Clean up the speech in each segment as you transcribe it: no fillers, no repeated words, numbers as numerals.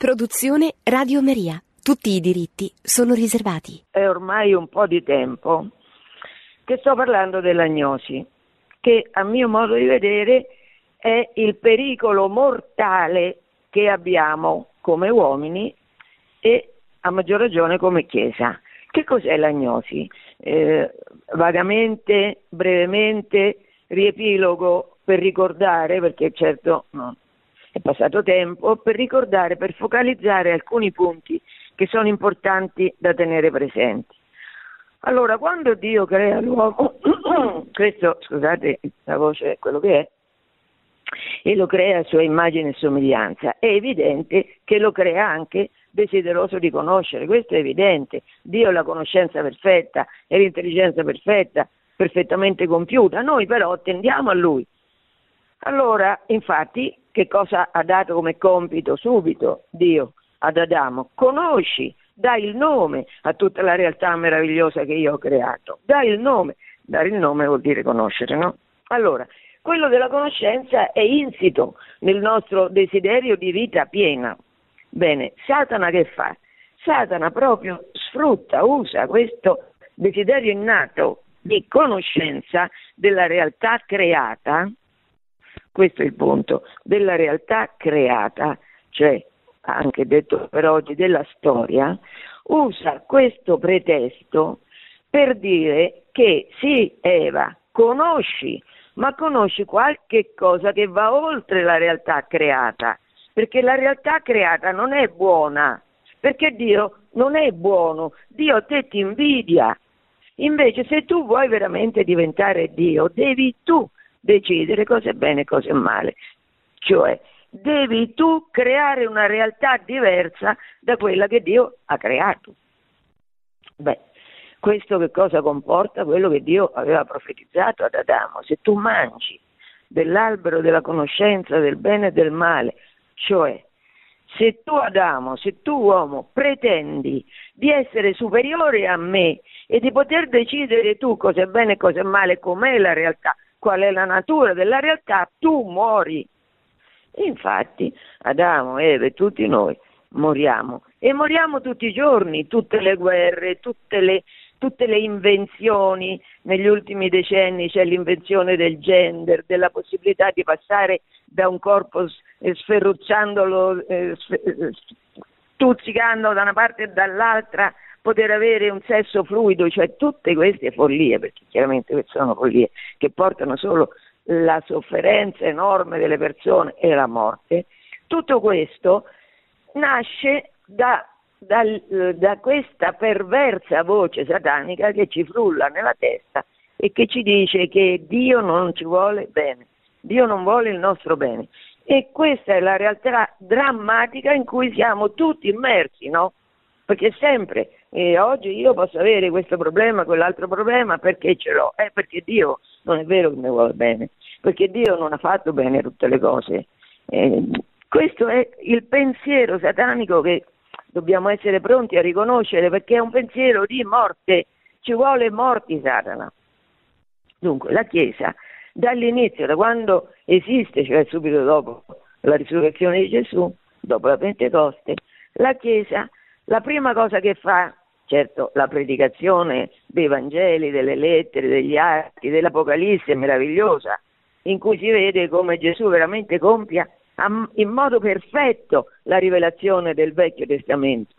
Produzione Radio Maria. Tutti i diritti sono riservati. È ormai un po' di tempo che sto parlando dell'agnosi, che a mio modo di vedere è il pericolo mortale che abbiamo come uomini e a maggior ragione come Chiesa. Che cos'è l'agnosi? Vagamente, brevemente, riepilogo per ricordare, perché certo no, è passato tempo, per ricordare, per focalizzare alcuni punti che sono importanti da tenere presenti. Allora, quando Dio crea l'uomo, questo, scusate, la voce è quello che è, e lo crea a sua immagine e somiglianza, è evidente che lo crea anche desideroso di conoscere, questo è evidente. Dio è la conoscenza perfetta, è l'intelligenza perfetta, perfettamente compiuta, noi però tendiamo a Lui. Allora, infatti, che cosa ha dato come compito subito Dio ad Adamo? Conosci, dai il nome a tutta la realtà meravigliosa che io ho creato, dai il nome, dare il nome vuol dire conoscere, no? Allora, quello della conoscenza è insito nel nostro desiderio di vita piena. Bene, Satana che fa? Satana proprio sfrutta, usa questo desiderio innato di conoscenza della realtà creata, questo è il punto, della realtà creata, cioè anche detto per oggi della storia, usa questo pretesto per dire che sì, Eva, conosci, ma conosci qualche cosa che va oltre la realtà creata, perché la realtà creata non è buona, perché Dio non è buono, Dio a te ti invidia. Invece se tu vuoi veramente diventare Dio, devi tu decidere cosa è bene e cosa è male, cioè devi tu creare una realtà diversa da quella che Dio ha creato. Beh, questo che cosa comporta? Quello che Dio aveva profetizzato ad Adamo: se tu mangi dell'albero della conoscenza del bene e del male, cioè, se tu Adamo, se tu uomo pretendi di essere superiore a me e di poter decidere tu cosa è bene e cosa è male, com'è la realtà, qual è la natura della realtà, tu muori. Infatti Adamo, Eva e tutti noi moriamo, e moriamo tutti i giorni, tutte le guerre, tutte le invenzioni. Negli ultimi decenni c'è l'invenzione del gender, della possibilità di passare da un corpo sferrucciandolo, stuzzicando da una parte e dall'altra, poter avere un sesso fluido, cioè tutte queste follie, perché chiaramente queste sono follie che portano solo la sofferenza enorme delle persone e la morte. Tutto questo nasce da questa perversa voce satanica che ci frulla nella testa e che ci dice che Dio non ci vuole bene, Dio non vuole il nostro bene, e questa è la realtà drammatica in cui siamo tutti immersi, no? Perché sempre oggi io posso avere questo problema, quell'altro problema, perché ce l'ho? Perché Dio non è vero che mi vuole bene, perché Dio non ha fatto bene tutte le cose. Questo è il pensiero satanico che dobbiamo essere pronti a riconoscere, perché è un pensiero di morte, ci vuole morti Satana. Dunque la Chiesa dall'inizio, da quando esiste, cioè subito dopo la risurrezione di Gesù, dopo la Pentecoste, la Chiesa la prima cosa che fa, certo la predicazione dei Vangeli, delle lettere, degli atti, dell'Apocalisse è meravigliosa, in cui si vede come Gesù veramente compia in modo perfetto la rivelazione del Vecchio Testamento.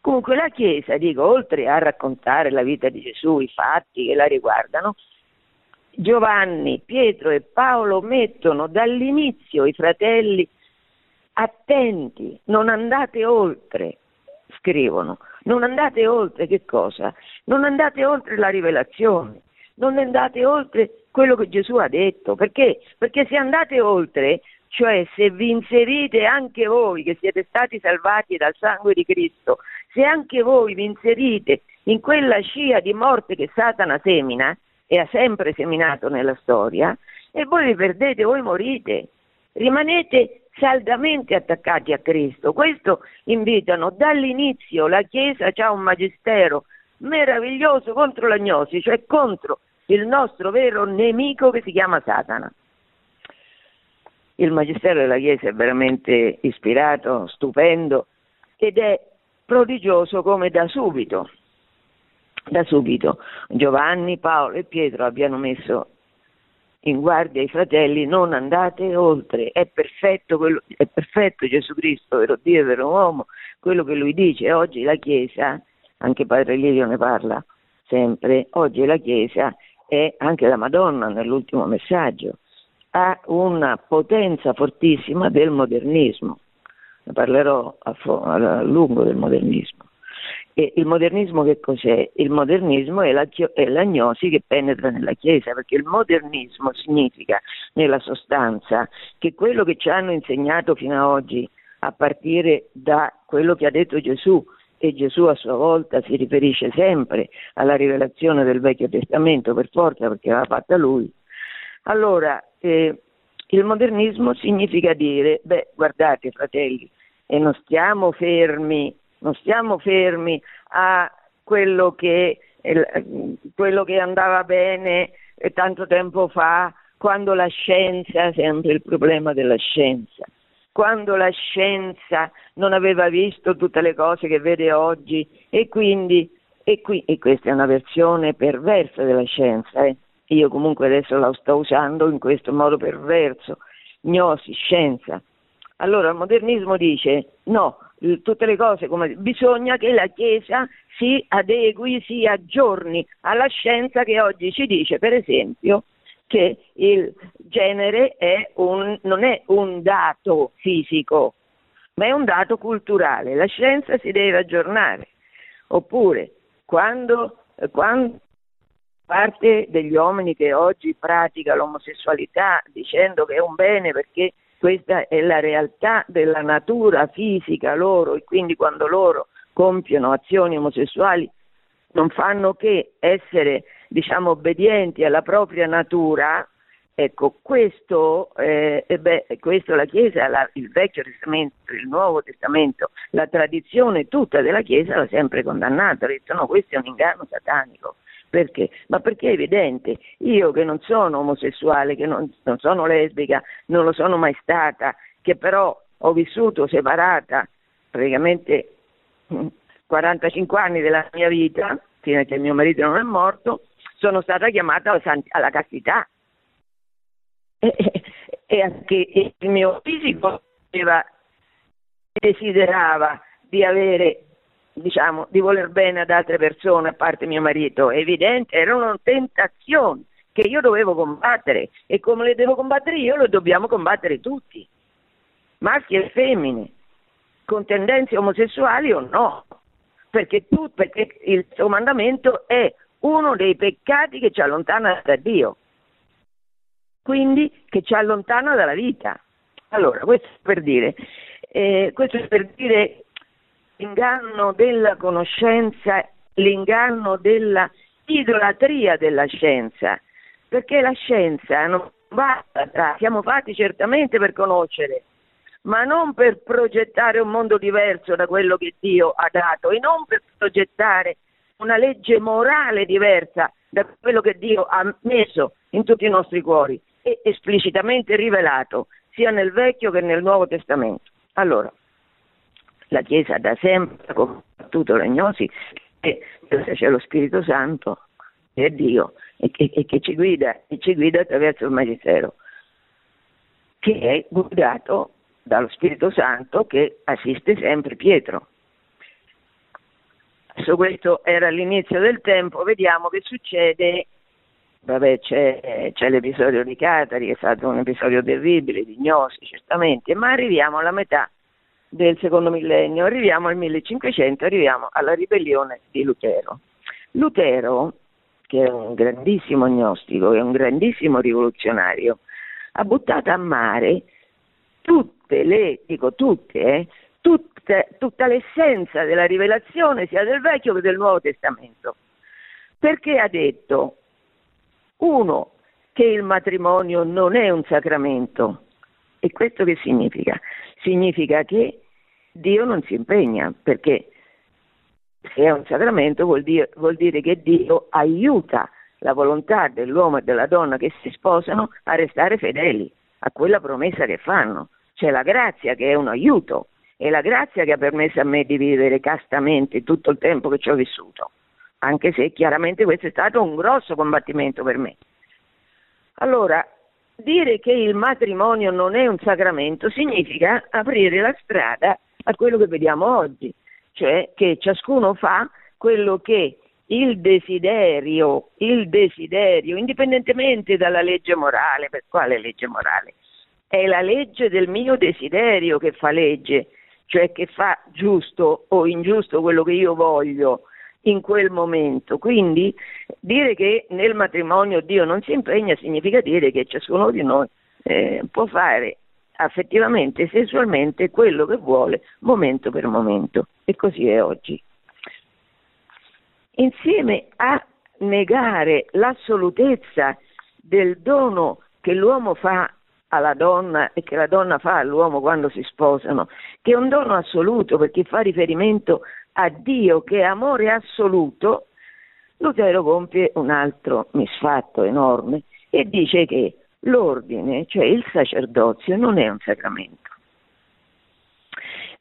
Comunque la Chiesa, dico, oltre a raccontare la vita di Gesù, i fatti che la riguardano, Giovanni, Pietro e Paolo mettono dall'inizio i fratelli attenti, non andate oltre, scrivono, non andate oltre che cosa? Non andate oltre la rivelazione, non andate oltre quello che Gesù ha detto. Perché? Perché se andate oltre, cioè se vi inserite anche voi che siete stati salvati dal sangue di Cristo, se anche voi vi inserite in quella scia di morte che Satana semina e ha sempre seminato nella storia, e voi vi perdete, voi morite, rimanete saldamente attaccati a Cristo. Questo invitano dall'inizio. La Chiesa ha un magistero meraviglioso contro l'agnosi, cioè contro il nostro vero nemico che si chiama Satana. il Magistero della Chiesa è veramente ispirato, stupendo, ed è prodigioso come da subito Giovanni, Paolo e Pietro abbiano messo in guardia i fratelli: non andate oltre, è perfetto Gesù Cristo, vero Dio, vero uomo, quello che lui dice. Oggi la Chiesa, anche Padre Livio ne parla sempre, oggi la Chiesa e anche la Madonna nell'ultimo messaggio ha una potenza fortissima del modernismo. Ne parlerò a lungo del modernismo. E il modernismo che cos'è? Il modernismo è l'agnosi che penetra nella Chiesa, perché il modernismo significa nella sostanza che quello che ci hanno insegnato fino ad oggi, a partire da quello che ha detto Gesù, e Gesù a sua volta si riferisce sempre alla rivelazione del Vecchio Testamento per forza, perché l'ha fatta lui. Allora, il modernismo significa dire: beh, guardate fratelli, e non stiamo fermi a quello che andava bene tanto tempo fa, quando la scienza, sempre il problema della scienza, quando la scienza non aveva visto tutte le cose che vede oggi, e questa è una versione perversa della scienza, Io comunque adesso la sto usando in questo modo perverso, gnosi, scienza. Allora il modernismo dice no, tutte le cose come bisogna che la Chiesa si adegui, si aggiorni alla scienza che oggi ci dice, per esempio, che il genere non è un dato fisico, ma è un dato culturale. La scienza si deve aggiornare. Oppure quando parte degli uomini che oggi pratica l'omosessualità dicendo che è un bene perché questa è la realtà della natura fisica loro, e quindi quando loro compiono azioni omosessuali non fanno che essere, obbedienti alla propria natura. Ecco, questo la Chiesa, il Vecchio Testamento, il Nuovo Testamento, la tradizione tutta della Chiesa l'ha sempre condannato, ha detto no, questo è un inganno satanico. Perché? Ma perché è evidente, io che non sono omosessuale, che non sono lesbica, non lo sono mai stata, che però ho vissuto separata praticamente 45 anni della mia vita, fino a che mio marito non è morto, sono stata chiamata alla castità. E anche il mio fisico desiderava di avere, di voler bene ad altre persone a parte mio marito, è evidente, era una tentazione che io dovevo combattere, e come le devo combattere io, lo dobbiamo combattere tutti, maschi e femmine, con tendenze omosessuali o no, perché il suo comandamento è uno dei peccati che ci allontana da Dio, quindi che ci allontana dalla vita. Allora, questo è per dire l'inganno della conoscenza, l'inganno della idolatria della scienza, perché la scienza non va, siamo fatti certamente per conoscere, ma non per progettare un mondo diverso da quello che Dio ha dato, e non per progettare una legge morale diversa da quello che Dio ha messo in tutti i nostri cuori e esplicitamente rivelato sia nel Vecchio che nel Nuovo Testamento. Allora, la Chiesa da sempre ha combattuto l'agnosi, che c'è lo Spirito Santo, che è Dio, e che ci guida attraverso il Magistero, che è guidato dallo Spirito Santo che assiste sempre Pietro. Adesso questo era l'inizio del tempo, vediamo che succede. Vabbè, c'è l'episodio di Catari, che è stato un episodio terribile, di gnosi certamente, ma arriviamo alla metà del secondo millennio, arriviamo al 1500, arriviamo alla ribellione di Lutero. Lutero, che è un grandissimo gnostico, è un grandissimo rivoluzionario, ha buttato a mare tutta l'essenza della rivelazione sia del Vecchio che del Nuovo Testamento, perché ha detto: uno, che il matrimonio non è un sacramento. E questo che significa? Significa che Dio non si impegna, perché se è un sacramento vuol dire che Dio aiuta la volontà dell'uomo e della donna che si sposano a restare fedeli a quella promessa che fanno. C'è la grazia che è un aiuto, è la grazia che ha permesso a me di vivere castamente tutto il tempo che ci ho vissuto, anche se chiaramente questo è stato un grosso combattimento per me. Allora, dire che il matrimonio non è un sacramento significa aprire la strada a quello che vediamo oggi, cioè che ciascuno fa quello che il desiderio, indipendentemente dalla legge morale, per quale legge morale? È la legge del mio desiderio che fa legge, cioè che fa giusto o ingiusto quello che io voglio in quel momento. Quindi dire che nel matrimonio Dio non si impegna significa dire che ciascuno di noi può fare affettivamente, sessualmente quello che vuole, momento per momento, e così è oggi. Insieme a negare l'assolutezza del dono che l'uomo fa alla donna e che la donna fa all'uomo quando si sposano, che è un dono assoluto perché fa riferimento a Dio che è amore assoluto, Lutero compie un altro misfatto enorme e dice che l'ordine, cioè il sacerdozio, non è un sacramento,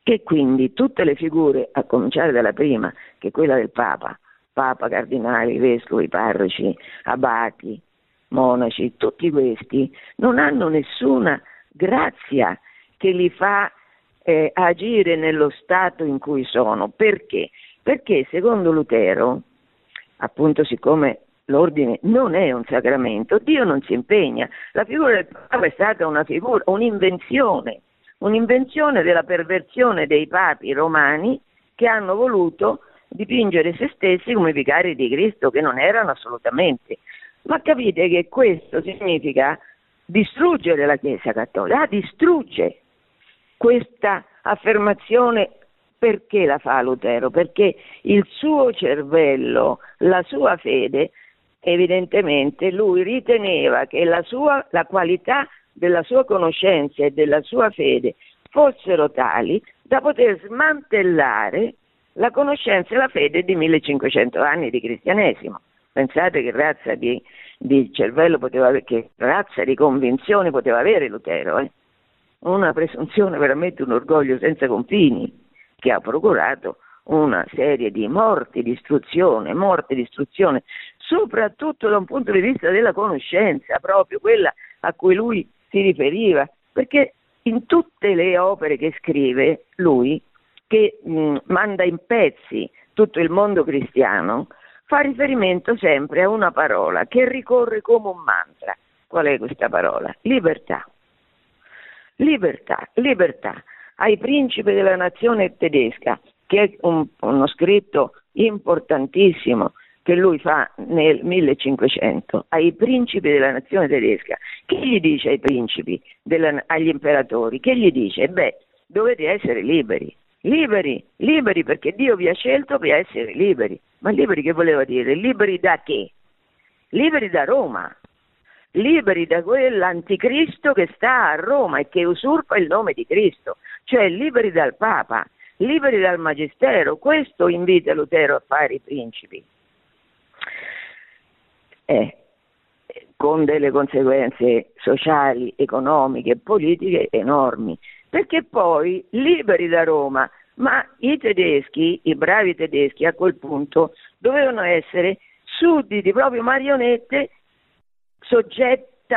che quindi tutte le figure, a cominciare dalla prima, che è quella del Papa, cardinali, vescovi, parroci, abati, monaci, tutti questi non hanno nessuna grazia che li fa agire nello stato in cui sono. Perché? Perché secondo Lutero, appunto, siccome l'ordine non è un sacramento, Dio non si impegna. La figura del Papa è stata una figura, un'invenzione della perversione dei papi romani che hanno voluto dipingere se stessi come vicari di Cristo, che non erano assolutamente. Ma capite che questo significa distruggere la Chiesa Cattolica, la distrugge. Questa affermazione perché la fa Lutero? Perché il suo cervello, la sua fede, evidentemente lui riteneva che la qualità della sua conoscenza e della sua fede fossero tali da poter smantellare la conoscenza e la fede di 1500 anni di cristianesimo. Pensate che razza di cervello poteva avere, che razza di convinzioni poteva avere Lutero, Una presunzione, veramente un orgoglio senza confini, che ha procurato una serie di morte, distruzione, soprattutto da un punto di vista della conoscenza, proprio quella a cui lui si riferiva, perché in tutte le opere che scrive lui, che manda in pezzi tutto il mondo cristiano, fa riferimento sempre a una parola che ricorre come un mantra. Qual è questa parola? Libertà. Libertà. Ai principi della nazione tedesca, che è uno scritto importantissimo che lui fa nel 1500, ai principi della nazione tedesca, che gli dice ai principi, agli imperatori, che gli dice? Beh, dovete essere liberi perché Dio vi ha scelto per essere liberi. Ma liberi che voleva dire? Liberi da che? Liberi da Roma. Liberi da quell'anticristo che sta a Roma e che usurpa il nome di Cristo, cioè liberi dal Papa, liberi dal Magistero. Questo invita Lutero a fare i principi, con delle conseguenze sociali, economiche e politiche enormi, perché poi liberi da Roma, ma i bravi tedeschi a quel punto dovevano essere sudditi, proprio marionette, soggette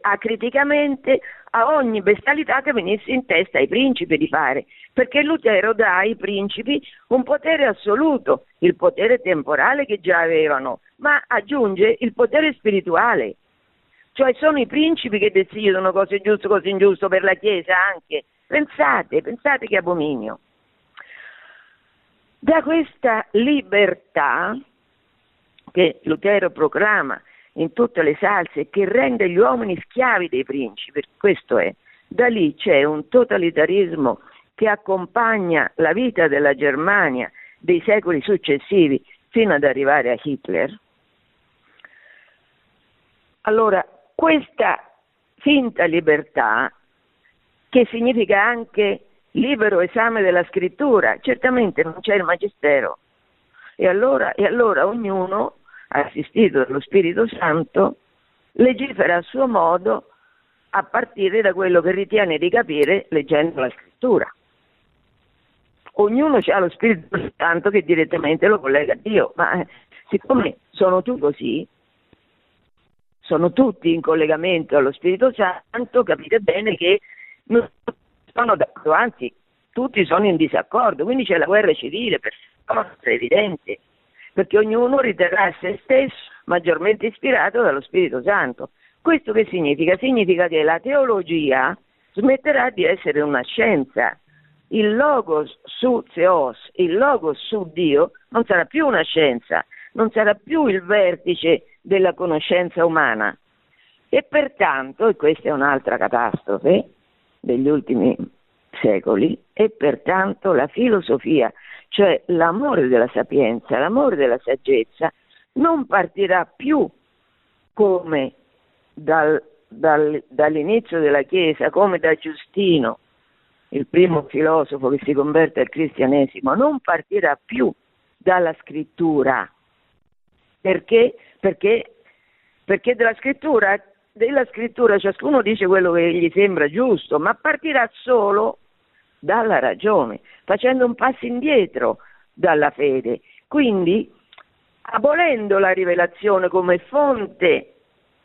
acriticamente a ogni bestialità che venisse in testa ai principi di fare, perché Lutero dà ai principi un potere assoluto, il potere temporale che già avevano, ma aggiunge il potere spirituale, cioè sono i principi che decidono cosa è giusto, cosa è ingiusto per la Chiesa anche. Pensate che abominio. Da questa libertà che Lutero proclama in tutte le salse, che rende gli uomini schiavi dei principi, questo è, da lì c'è un totalitarismo che accompagna la vita della Germania dei secoli successivi fino ad arrivare a Hitler. Allora, questa finta libertà, che significa anche libero esame della scrittura, certamente non c'è il Magistero, e allora ognuno, assistito dallo Spirito Santo, legifera a suo modo a partire da quello che ritiene di capire leggendo la scrittura. Ognuno ha lo Spirito Santo che direttamente lo collega a Dio, ma siccome sono tutti così, sono tutti in collegamento allo Spirito Santo, capite bene che non sono d'accordo, anzi tutti sono in disaccordo, quindi c'è la guerra civile, per forza, evidente, perché ognuno riterrà se stesso maggiormente ispirato dallo Spirito Santo. Questo che significa? Significa che la teologia smetterà di essere una scienza. Il logos su Theos, il logos su Dio, non sarà più una scienza, non sarà più il vertice della conoscenza umana. E pertanto, e questa è un'altra catastrofe degli ultimi secoli, e pertanto la filosofia, cioè l'amore della sapienza, l'amore della saggezza, non partirà più come dall'inizio della Chiesa, come da Giustino, il primo filosofo che si converte al cristianesimo, non partirà più dalla scrittura. Perché della scrittura ciascuno dice quello che gli sembra giusto, ma partirà solo dalla ragione, facendo un passo indietro dalla fede, quindi abolendo la rivelazione come fonte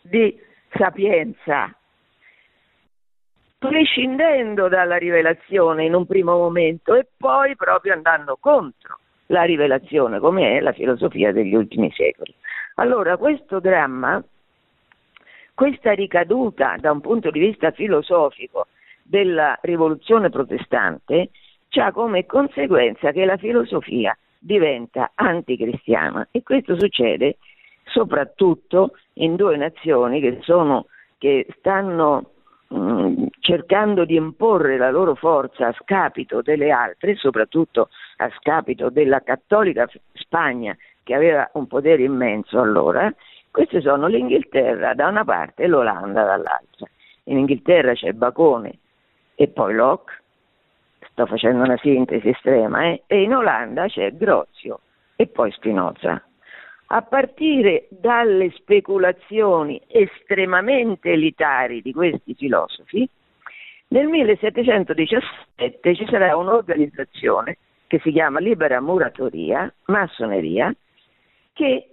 di sapienza, prescindendo dalla rivelazione in un primo momento e poi proprio andando contro la rivelazione, come è la filosofia degli ultimi secoli. Allora questo dramma, questa ricaduta da un punto di vista filosofico della rivoluzione protestante, ha come conseguenza che la filosofia diventa anticristiana, e questo succede soprattutto in due nazioni che stanno cercando di imporre la loro forza a scapito delle altre, soprattutto a scapito della cattolica Spagna, che aveva un potere immenso allora. Queste sono l'Inghilterra da una parte e l'Olanda dall'altra. In Inghilterra c'è Bacone e poi Locke, sto facendo una sintesi estrema, e in Olanda c'è Grozio e poi Spinoza. A partire dalle speculazioni estremamente elitari di questi filosofi, nel 1717 ci sarà un'organizzazione che si chiama Libera Muratoria, Massoneria, che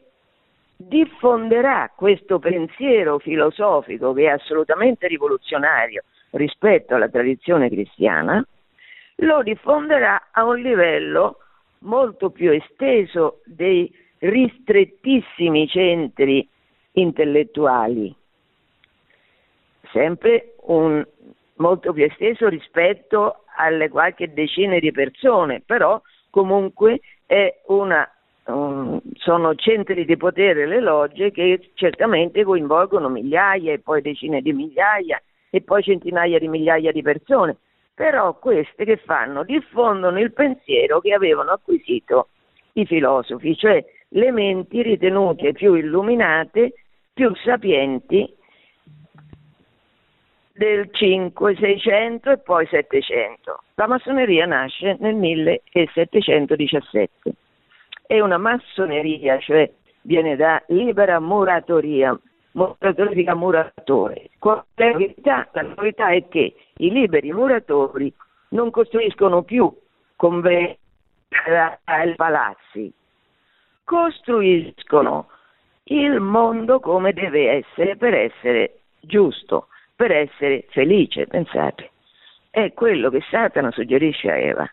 diffonderà questo pensiero filosofico che è assolutamente rivoluzionario rispetto alla tradizione cristiana, lo diffonderà a un livello molto più esteso dei ristrettissimi centri intellettuali, sempre molto più esteso rispetto alle qualche decine di persone, però comunque sono centri di potere, le logge, che certamente coinvolgono migliaia e poi decine di migliaia e poi centinaia di migliaia di persone, però queste che fanno? Diffondono il pensiero che avevano acquisito i filosofi, cioè le menti ritenute più illuminate, più sapienti del 5, 600 e poi 700. La massoneria nasce nel 1717. È una massoneria, cioè viene da libera muratoria, muratoria, muratore. La novità è che i liberi muratori non costruiscono più conventi e palazzi, costruiscono il mondo come deve essere per essere giusto, per essere felice. Pensate, è quello che Satana suggerisce a Eva: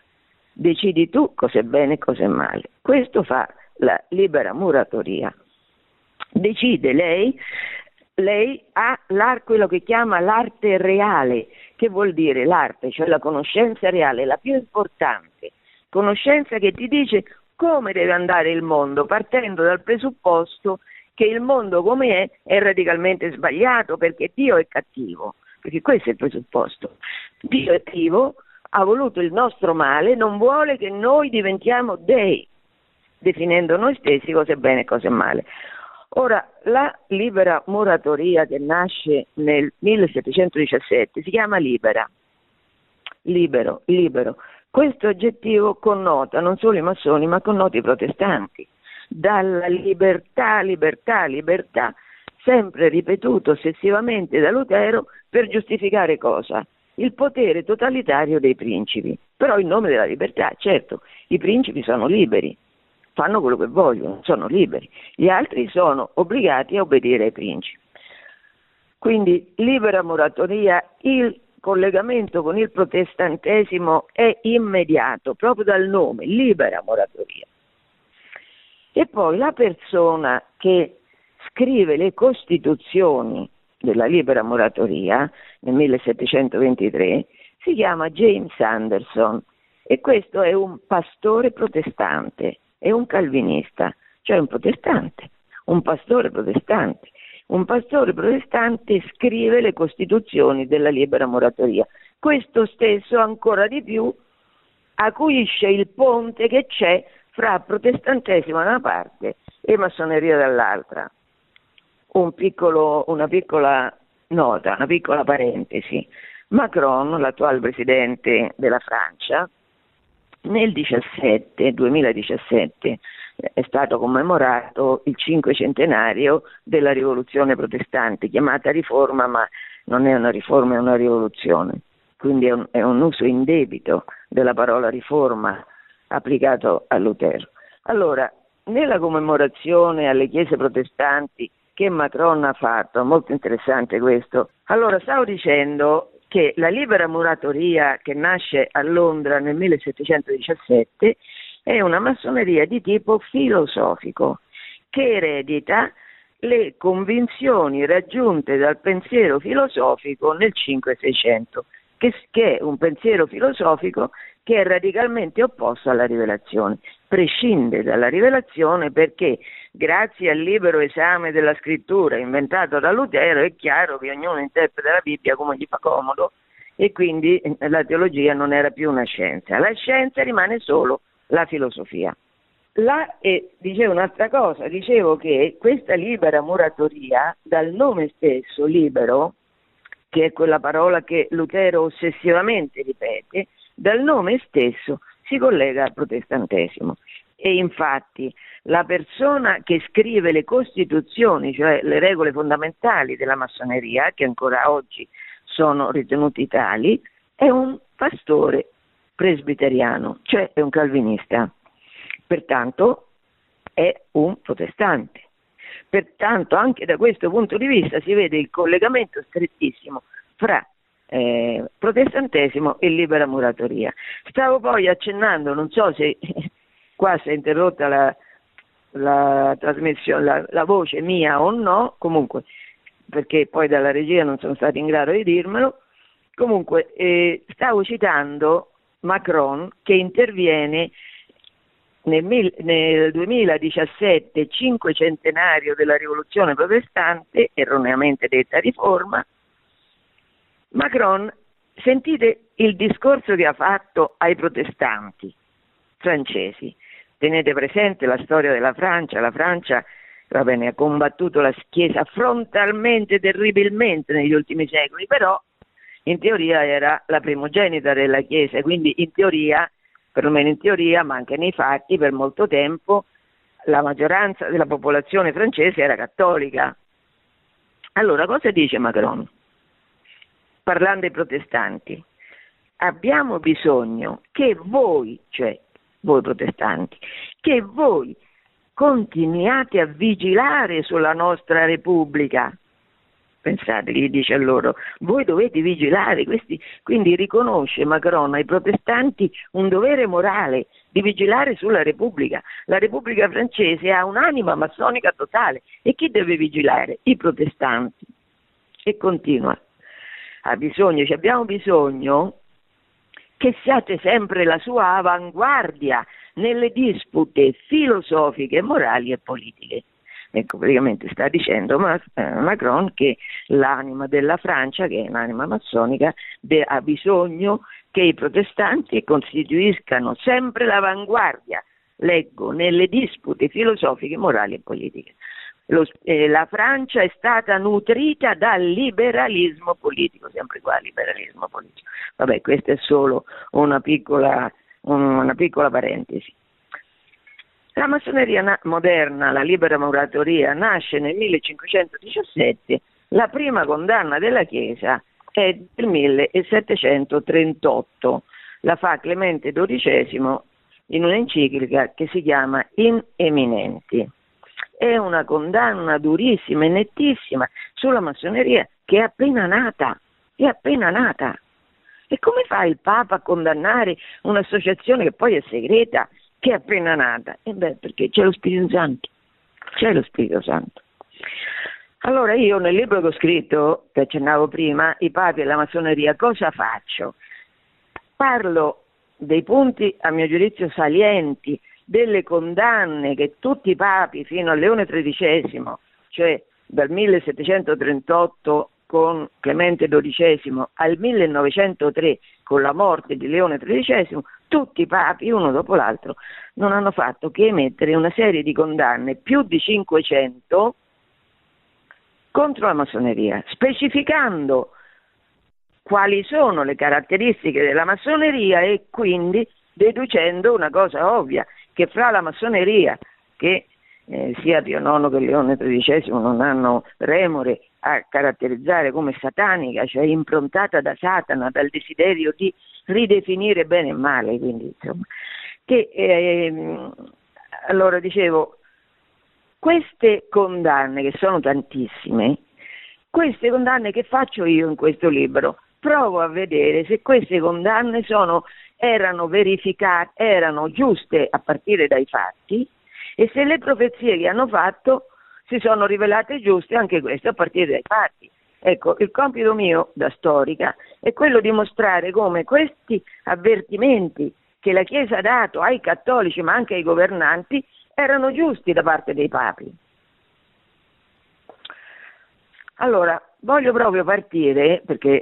decidi tu cosa è bene e cosa è male. Questo fa la libera muratoria, decide lei ha quello che chiama l'arte reale, che vuol dire l'arte, cioè la conoscenza reale, la più importante conoscenza che ti dice come deve andare il mondo, partendo dal presupposto che il mondo come è radicalmente sbagliato, perché Dio è cattivo, perché questo è il presupposto. Dio è cattivo, ha voluto il nostro male, non vuole che noi diventiamo dei, definendo noi stessi cosa è bene e cosa è male. Ora, la libera muratoria che nasce nel 1717 si chiama libera, libero, libero. Questo aggettivo connota non solo i massoni, ma connota i protestanti. Dalla libertà sempre ripetuto ossessivamente da Lutero per giustificare cosa? Il potere totalitario dei principi, però in nome della libertà. Certo, i principi sono liberi, fanno quello che vogliono, sono liberi, gli altri sono obbligati a obbedire ai principi. Quindi libera moratoria, il collegamento con il protestantesimo è immediato, proprio dal nome, libera moratoria. E poi la persona che scrive le costituzioni della libera moratoria nel 1723 si chiama James Anderson, e questo è un pastore protestante, è un calvinista, cioè un protestante, un pastore protestante. Un pastore protestante scrive le costituzioni della libera moratoria. Questo stesso ancora di più acuisce il ponte che c'è fra protestantesimo da una parte e massoneria dall'altra. Una piccola parentesi. Macron, l'attuale presidente della Francia, nel 2017 è stato commemorato il 500° della rivoluzione protestante, chiamata riforma, ma non è una riforma, è una rivoluzione, quindi è un uso indebito della parola riforma applicato a Lutero. Allora, nella commemorazione alle chiese protestanti che Macron ha fatto, molto interessante questo, allora stavo dicendo che la libera moratoria che nasce a Londra nel 1717 è una massoneria di tipo filosofico che eredita le convinzioni raggiunte dal pensiero filosofico nel 500, che è un pensiero filosofico che è radicalmente opposto alla rivelazione, prescinde dalla rivelazione perché grazie al libero esame della scrittura inventato da Lutero è chiaro che ognuno interpreta la Bibbia come gli fa comodo e quindi la teologia non era più una scienza, la scienza rimane solo la filosofia. Dicevo un'altra cosa, dicevo che questa libera moratoria, dal nome stesso libero, che è quella parola che Lutero ossessivamente ripete, dal nome stesso si collega al protestantesimo. E infatti la persona che scrive le costituzioni, cioè le regole fondamentali della massoneria, che ancora oggi sono ritenuti tali, è un pastore presbiteriano, cioè è un calvinista, pertanto è un protestante. Pertanto anche da questo punto di vista si vede il collegamento strettissimo fra protestantesimo e libera moratoria. Stavo poi accennando, non so se qua si è interrotta la trasmissione, la voce mia o no, comunque, perché poi dalla regia non sono stati in grado di dirmelo, comunque stavo citando Macron che interviene nel 2017, 500° della rivoluzione protestante, erroneamente detta riforma. Macron, sentite il discorso che ha fatto ai protestanti francesi. Tenete presente la storia della Francia, ha combattuto la Chiesa frontalmente, terribilmente negli ultimi secoli, però in teoria era la primogenita della Chiesa, quindi in teoria, perlomeno in teoria, ma anche nei fatti, per molto tempo la maggioranza della popolazione francese era cattolica. Allora, cosa dice Macron? Parlando ai protestanti, abbiamo bisogno che voi, cioè voi protestanti, che voi continuiate a vigilare sulla nostra Repubblica. Pensate, gli dice a loro, voi dovete vigilare, quindi riconosce Macron ai protestanti un dovere morale di vigilare sulla Repubblica. La Repubblica francese ha un'anima massonica totale e chi deve vigilare? I protestanti. E continua. Abbiamo bisogno che siate sempre la sua avanguardia nelle dispute filosofiche, morali e politiche. Ecco, praticamente sta dicendo Macron che l'anima della Francia, che è un'anima massonica, ha bisogno che i protestanti costituiscano sempre l'avanguardia, leggo, nelle dispute filosofiche, morali e politiche. La Francia è stata nutrita dal liberalismo politico, sempre qua liberalismo politico. Vabbè, questa è solo una piccola parentesi. La massoneria moderna, la libera muratoria, nasce nel 1517, la prima condanna della Chiesa è del 1738, la fa Clemente XII in un'enciclica che si chiama In Eminenti. È una condanna durissima e nettissima sulla massoneria che è appena nata. E come fa il Papa a condannare un'associazione che poi è segreta, che è appena nata? E beh, perché c'è lo Spirito Santo. Allora io nel libro che ho scritto, che accennavo prima, I Papi e la Massoneria, cosa faccio? Parlo dei punti a mio giudizio salienti, delle condanne che tutti i papi fino a Leone XIII, cioè dal 1738 con Clemente XII al 1903 con la morte di Leone XIII, tutti i papi, uno dopo l'altro, non hanno fatto che emettere una serie di condanne, più di 500, contro la massoneria, specificando quali sono le caratteristiche della massoneria e quindi deducendo una cosa ovvia, che fra la massoneria, che sia Pio IX che Leone XIII non hanno remore a caratterizzare come satanica, cioè improntata da Satana, dal desiderio di ridefinire bene e male, quindi insomma, che allora dicevo, queste condanne, che sono tantissime, queste condanne che faccio io in questo libro, provo a vedere se queste condanne erano verificate, erano giuste a partire dai fatti, e se le profezie che hanno fatto si sono rivelate giuste anche queste a partire dai fatti. Ecco, il compito mio da storica è quello di mostrare come questi avvertimenti che la Chiesa ha dato ai cattolici ma anche ai governanti erano giusti da parte dei papi. Allora, voglio proprio partire perché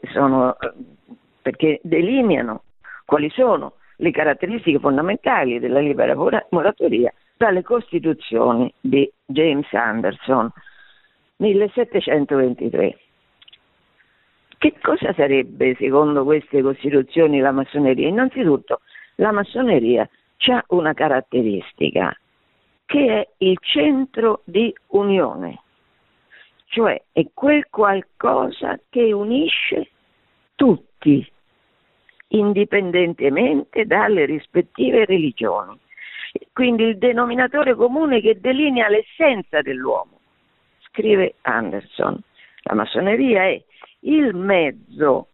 delineano quali sono le caratteristiche fondamentali della libera moratoria dalle Costituzioni di James Anderson, 1723. Che cosa sarebbe, secondo queste Costituzioni, la massoneria? Innanzitutto, la massoneria ha una caratteristica, che è il centro di unione, cioè è quel qualcosa che unisce tutti, indipendentemente dalle rispettive religioni. Quindi il denominatore comune che delinea l'essenza dell'uomo, scrive Anderson. La massoneria è il mezzo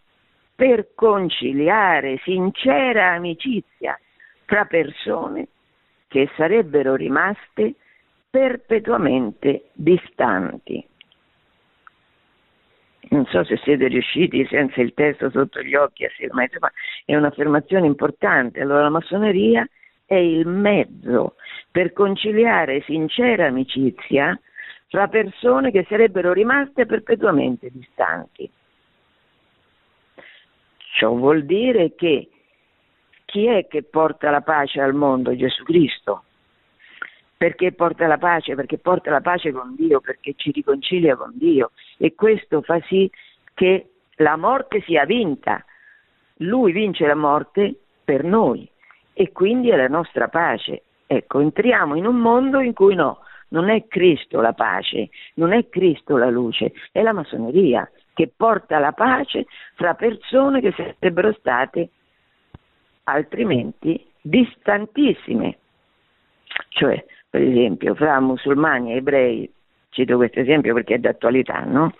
per conciliare sincera amicizia tra persone che sarebbero rimaste perpetuamente distanti. Non so se siete riusciti, senza il testo sotto gli occhi, a seguire, ma è un'affermazione importante. Allora, la massoneria è il mezzo per conciliare sincera amicizia tra persone che sarebbero rimaste perpetuamente distanti. Ciò vuol dire che chi è che porta la pace al mondo? Gesù Cristo. Perché porta la pace? Perché porta la pace con Dio, perché ci riconcilia con Dio, e questo fa sì che la morte sia vinta. Lui vince la morte per noi. E quindi è la nostra pace. Ecco, entriamo in un mondo in cui non è Cristo la pace, non è Cristo la luce, è la massoneria che porta la pace fra persone che sarebbero state altrimenti distantissime. Cioè, per esempio, fra musulmani e ebrei, cito questo esempio perché è d'attualità, no?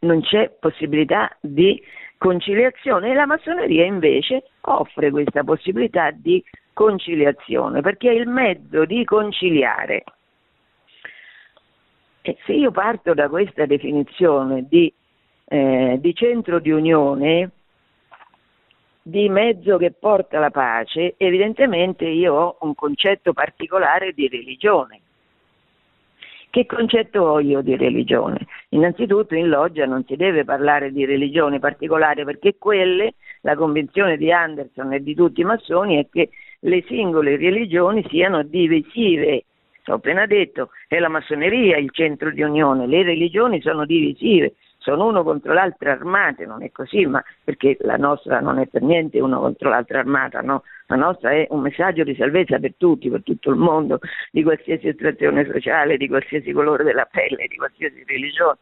Non c'è possibilità di conciliazione, e la massoneria invece offre questa possibilità di conciliazione, perché è il mezzo di conciliare. E se io parto da questa definizione di centro di unione, di mezzo che porta la pace, evidentemente io ho un concetto particolare di religione. Che concetto ho io di religione? Innanzitutto in loggia non si deve parlare di religione particolare, perché la convinzione di Anderson e di tutti i massoni è che le singole religioni siano divisive. Ho appena detto, è la massoneria il centro di unione, le religioni sono divisive, sono uno contro l'altra armate, non è così, ma perché la nostra non è per niente uno contro l'altra armata, no? La nostra è un messaggio di salvezza per tutti, per tutto il mondo, di qualsiasi estrazione sociale, di qualsiasi colore della pelle, di qualsiasi religione.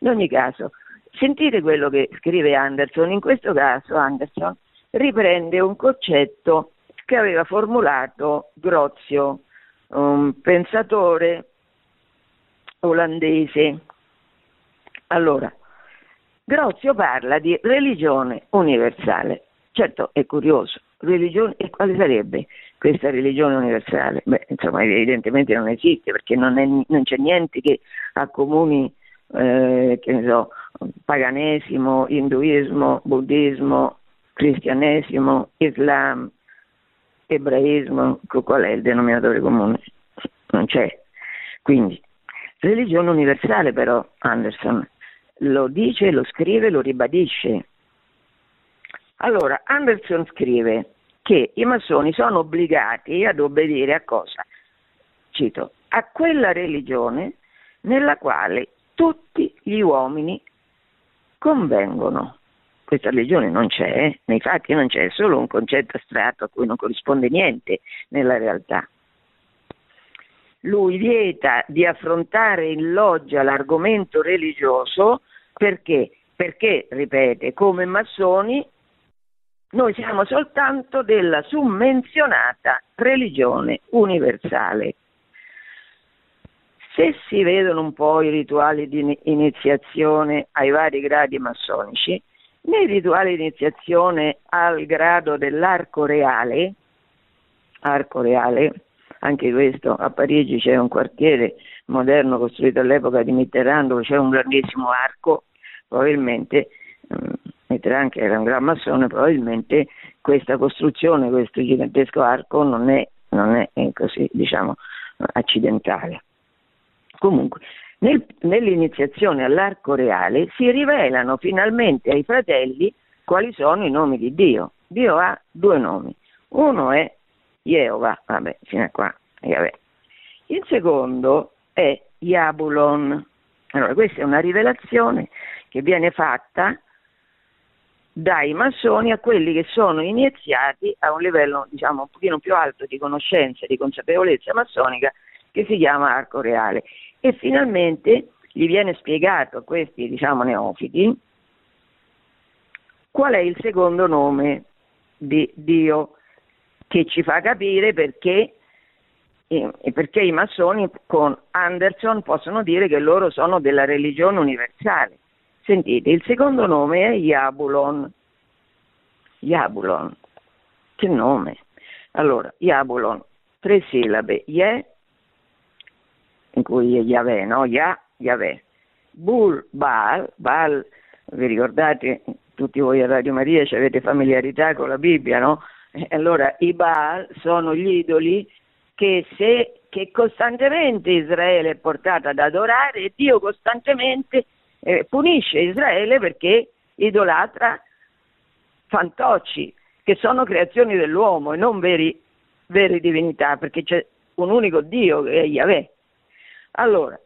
In ogni caso, sentite quello che scrive Anderson. In questo caso Anderson riprende un concetto che aveva formulato Grozio, un pensatore olandese. Allora, Grozio parla di religione universale. Certo, è curioso, religione, e quale sarebbe questa religione universale? Beh, insomma, evidentemente non esiste, perché non c'è niente che accomuni, che ne so, paganesimo, induismo, buddismo, cristianesimo, islam, ebraismo. Qual è il denominatore comune? Non c'è. Quindi, religione universale, però, Anderson lo dice, lo scrive, lo ribadisce. Allora, Anderson scrive che i massoni sono obbligati ad obbedire a cosa? Cito, a quella religione nella quale tutti gli uomini convengono. Questa religione non c'è, nei fatti non c'è, è solo un concetto astratto a cui non corrisponde niente nella realtà. Lui vieta di affrontare in loggia l'argomento religioso perché? Perché, ripete, come massoni noi siamo soltanto della summenzionata religione universale. Se si vedono un po' i rituali di iniziazione ai vari gradi massonici, nei rituali di iniziazione al grado dell'arco reale, anche questo a Parigi c'è un quartiere moderno costruito all'epoca di Mitterrand dove c'è un grandissimo arco, probabilmente Mitterrand, che era un gran massone, probabilmente questa costruzione, questo gigantesco arco non è così, diciamo, accidentale. Comunque, nell'iniziazione all'arco reale si rivelano finalmente ai fratelli quali sono i nomi di Dio. Dio ha due nomi, uno è Jehovah, vabbè, fino a qua, vabbè. Il secondo è Iabulon. Allora, questa è una rivelazione che viene fatta dai massoni a quelli che sono iniziati a un livello, diciamo, un pochino più alto di conoscenza, di consapevolezza massonica, che si chiama arco reale, e finalmente gli viene spiegato a questi, diciamo, neofiti qual è il secondo nome di Dio, che ci fa capire perché i massoni con Anderson possono dire che loro sono della religione universale. Sentite, il secondo nome è Iabulon. Iabulon, che nome? Allora, Iabulon, 3 sillabe, Ye, in cui è Yahweh, no? Yahweh. Bul, Baal, vi ricordate, tutti voi a Radio Maria ci avete familiarità con la Bibbia, no? Allora, i Baal sono gli idoli che costantemente Israele è portata ad adorare, e Dio costantemente punisce Israele perché idolatra fantocci che sono creazioni dell'uomo e non veri divinità, perché c'è un unico Dio che è Yahweh. Allora,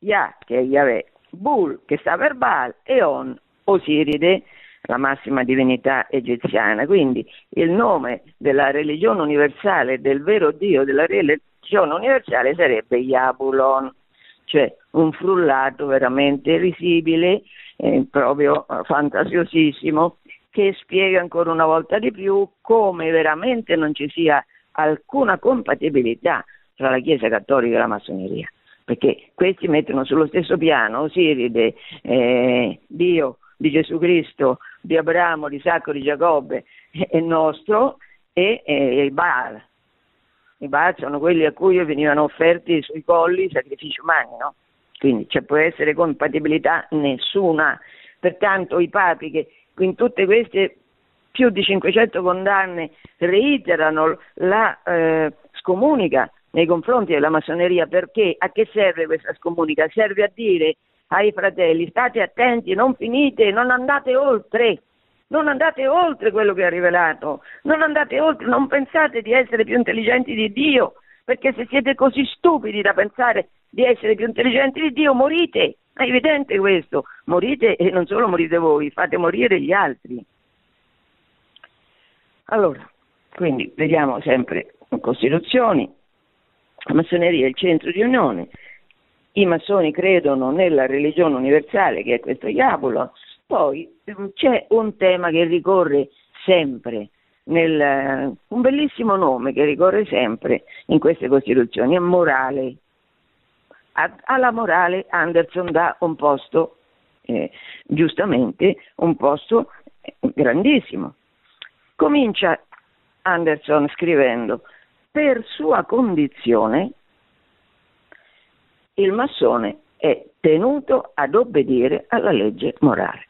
Yah, che è Yahweh, Bul, che sta per Baal, e On, Osiride, la massima divinità egiziana. Quindi il nome della religione universale, del vero Dio della religione universale, sarebbe Iabulon, cioè un frullato veramente risibile, proprio fantasiosissimo, che spiega ancora una volta di più come veramente non ci sia alcuna compatibilità tra la Chiesa Cattolica e la Massoneria, perché questi mettono sullo stesso piano Osiride, Dio di Gesù Cristo, di Abramo, di Isacco, di Giacobbe e nostro, e i Baal. I Baal sono quelli a cui venivano offerti sui colli i sacrifici umani, no? Quindi c'è può essere compatibilità nessuna. Pertanto i papi, che in tutte queste più di 500 condanne reiterano la scomunica nei confronti della massoneria, perché a che serve questa scomunica? Serve a dire ai fratelli: state attenti, non finite, non andate oltre quello che ha rivelato, non andate oltre, non pensate di essere più intelligenti di Dio, perché se siete così stupidi da pensare di essere più intelligenti di Dio, morite, È evidente questo, morite e non solo morite voi, fate morire gli altri. Allora, quindi vediamo sempre Costituzioni, la massoneria è il centro di unione, i massoni credono nella religione universale che è questo diavolo, poi c'è un tema che ricorre sempre, un bellissimo nome che ricorre sempre in queste Costituzioni, è morale. Alla morale Anderson dà un posto, giustamente, un posto grandissimo. Comincia Anderson scrivendo: per sua condizione il massone è tenuto ad obbedire alla legge morale.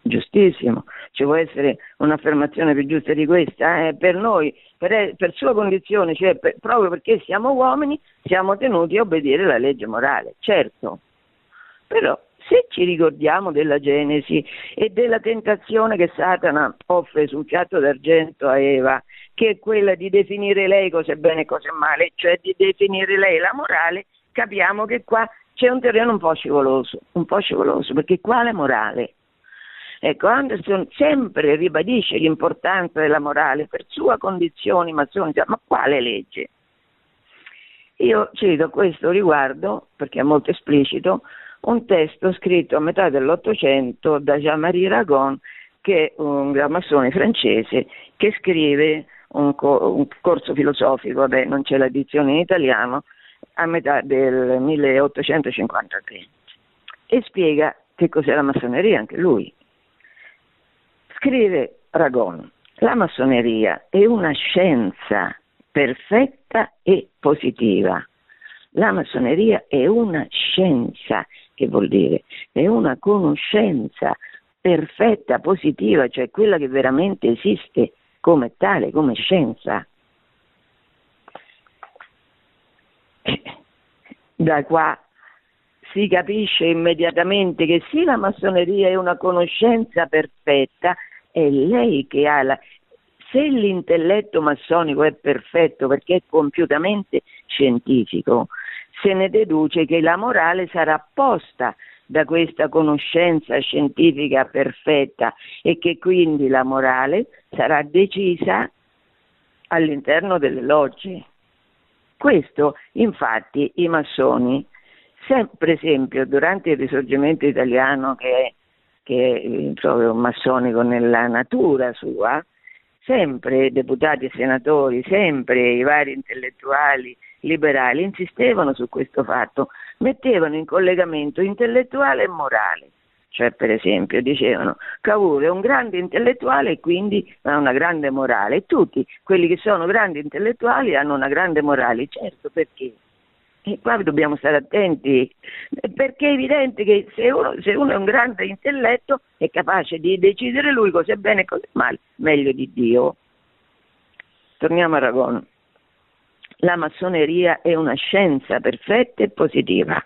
Giustissimo, ci può essere un'affermazione più giusta di questa, per noi, per sua condizione, cioè proprio perché siamo uomini siamo tenuti a obbedire la legge morale, certo, però se ci ricordiamo della Genesi e della tentazione che Satana offre sul piatto d'argento a Eva, che è quella di definire lei cosa è bene e cosa è male, cioè di definire lei la morale, capiamo che qua c'è un terreno un po' scivoloso, perché quale morale? Ecco, Anderson sempre ribadisce l'importanza della morale per sua condizione massonica, ma quale legge? Io cito a questo riguardo, perché è molto esplicito, un testo scritto a metà dell'Ottocento da Jean-Marie Ragon, che è un massone francese, che scrive un corso filosofico, vabbè non c'è l'edizione in italiano, a metà del 1853, e spiega che cos'è la massoneria anche lui. Scrive Ragon: la massoneria è una scienza perfetta e positiva. La massoneria è una scienza, che vuol dire? È una conoscenza perfetta, positiva, cioè quella che veramente esiste come tale, come scienza. Da qua si capisce immediatamente che sì, la massoneria è una conoscenza perfetta, è lei che ha se l'intelletto massonico è perfetto perché è compiutamente scientifico, se ne deduce che la morale sarà posta da questa conoscenza scientifica perfetta e che quindi la morale sarà decisa all'interno delle logge. Questo, infatti, i massoni, per esempio durante il Risorgimento italiano, che è proprio massonico nella natura sua, sempre deputati e senatori, sempre i vari intellettuali liberali insistevano su questo fatto, mettevano in collegamento intellettuale e morale, cioè per esempio dicevano Cavour è un grande intellettuale e quindi ha una grande morale, tutti quelli che sono grandi intellettuali hanno una grande morale, certo, perché? E qua dobbiamo stare attenti, perché è evidente che se uno è un grande intelletto è capace di decidere lui cosa è bene e cosa è male, meglio di Dio. Torniamo a Ragon. La massoneria è una scienza perfetta e positiva.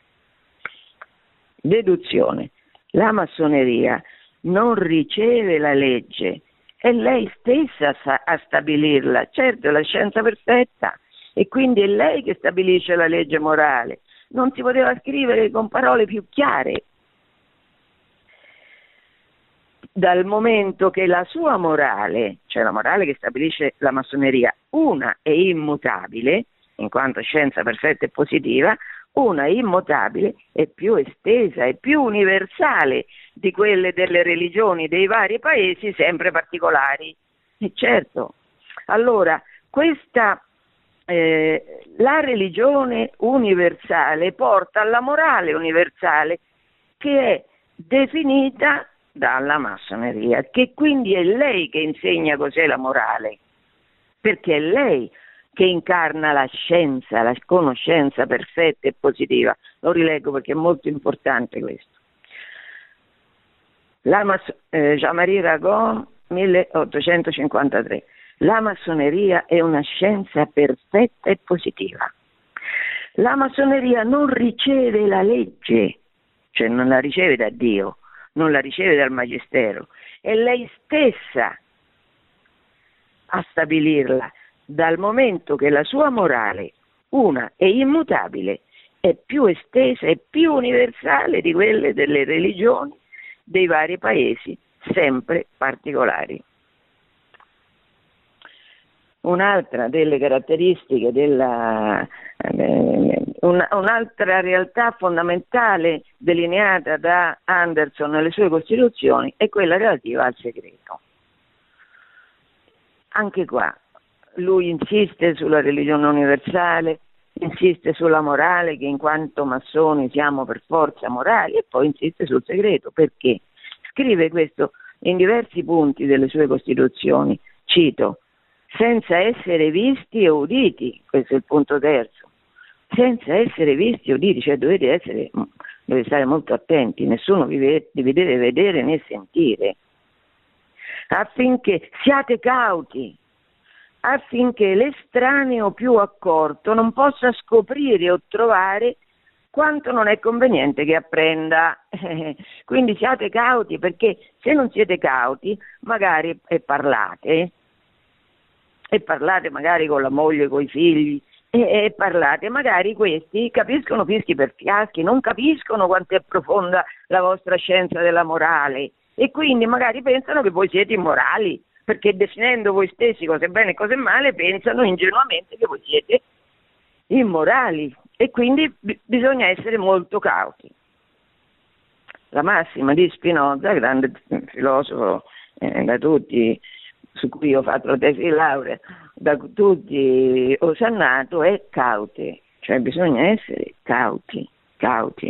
Deduzione. La massoneria non riceve la legge, è lei stessa a stabilirla, certo è la scienza perfetta, e quindi è lei che stabilisce la legge morale. Non si poteva scrivere con parole più chiare. Dal momento che la sua morale, cioè la morale che stabilisce la massoneria, una è immutabile, in quanto scienza perfetta e positiva, una è immutabile, è più estesa, è più universale di quelle delle religioni dei vari paesi, sempre particolari. E certo, allora questa la religione universale porta alla morale universale, che è definita dalla massoneria, che quindi è lei che insegna cos'è la morale, perché è lei che incarna la scienza, la conoscenza perfetta e positiva. Lo rileggo perché è molto importante questo. Jean-Marie Ragon, 1853. La massoneria è una scienza perfetta e positiva. La massoneria non riceve la legge, cioè non la riceve da Dio, non la riceve dal Magistero, è lei stessa a stabilirla, dal momento che la sua morale, una, è immutabile, è è più estesa e più universale di quelle delle religioni dei vari paesi, sempre particolari. Un'altra delle caratteristiche un'altra realtà fondamentale delineata da Anderson nelle sue costituzioni è quella relativa al segreto. Anche qua lui insiste sulla religione universale, insiste sulla morale, che in quanto massoni siamo per forza morali, e poi insiste sul segreto. Perché? Scrive questo in diversi punti delle sue costituzioni, cito: senza essere visti e uditi, questo è il punto terzo, senza essere visti e uditi, cioè dovete stare molto attenti, nessuno vi deve vedere né sentire, affinché siate cauti, affinché l'estraneo più accorto non possa scoprire o trovare quanto non è conveniente che apprenda. Quindi siate cauti, perché se non siete cauti magari parlate magari con la moglie, con i figli, e parlate, magari questi capiscono fischi per fiaschi, non capiscono quanto è profonda la vostra scienza della morale, e quindi magari pensano che voi siete immorali, perché definendo voi stessi cosa è bene e cosa è male, pensano ingenuamente che voi siete immorali, e quindi bisogna essere molto cauti. La massima di Spinoza, grande filosofo da tutti, su cui ho fatto la tesi di laurea, da tutti osannato, è caute, cioè bisogna essere cauti,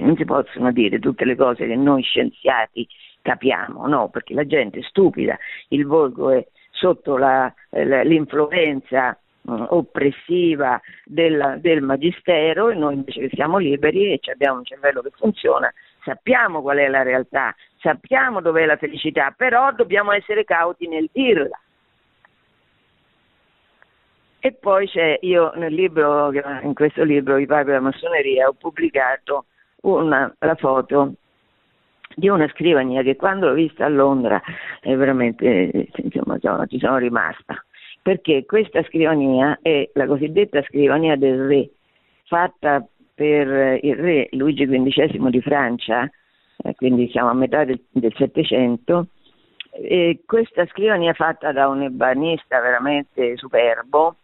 non si possono dire tutte le cose che noi scienziati capiamo, no, perché la gente è stupida, il volgo è sotto l'influenza oppressiva del magistero, e noi invece che siamo liberi e abbiamo un cervello che funziona, sappiamo qual è la realtà, sappiamo dov'è la felicità, però dobbiamo essere cauti nel dirla. E poi c'è, in questo libro, I Padri della Massoneria, ho pubblicato la foto di una scrivania che quando l'ho vista a Londra è veramente, insomma, ci sono rimasta, perché questa scrivania è la cosiddetta scrivania del re, fatta per il re Luigi XV di Francia, quindi siamo a metà del Settecento. Questa scrivania è fatta da un ebanista veramente superbo,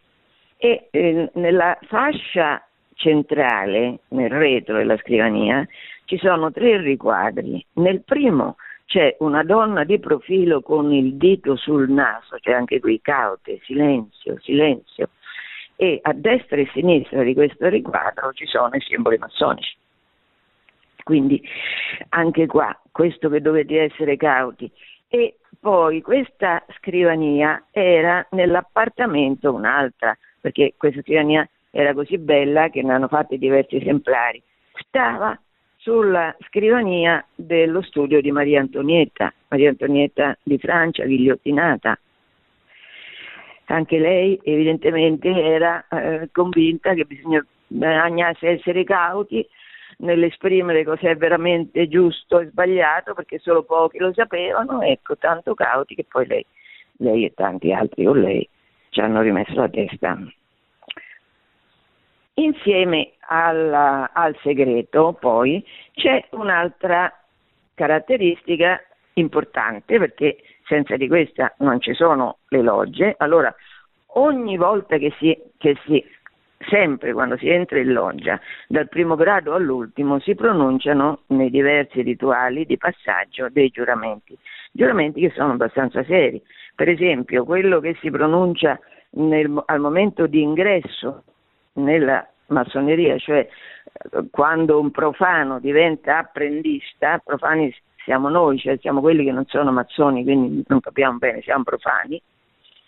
e nella fascia centrale, nel retro della scrivania, ci sono 3 riquadri. Nel primo c'è una donna di profilo con il dito sul naso, cioè anche qui caute, silenzio, e a destra e a sinistra di questo riquadro ci sono i simboli massonici. Quindi anche qua, questo che dovete essere cauti. E poi questa scrivania era nell'appartamento un'altra, perché questa scrivania era così bella che ne hanno fatti diversi esemplari. Stava sulla scrivania dello studio di Maria Antonietta di Francia, ghigliottinata. Anche lei evidentemente era convinta che bisognasse essere cauti nell'esprimere cos'è veramente giusto e sbagliato, perché solo pochi lo sapevano, ecco, tanto cauti che poi lei e tanti altri con lei ci hanno rimesso la testa. Insieme al segreto poi c'è un'altra caratteristica importante, perché senza di questa non ci sono le logge. Allora, ogni volta sempre quando si entra in loggia, dal primo grado all'ultimo, si pronunciano nei diversi rituali di passaggio dei giuramenti che sono abbastanza seri. Per esempio, quello che si pronuncia al momento di ingresso nella massoneria, cioè quando un profano diventa apprendista, profani siamo noi, cioè siamo quelli che non sono massoni, quindi non capiamo bene, siamo profani.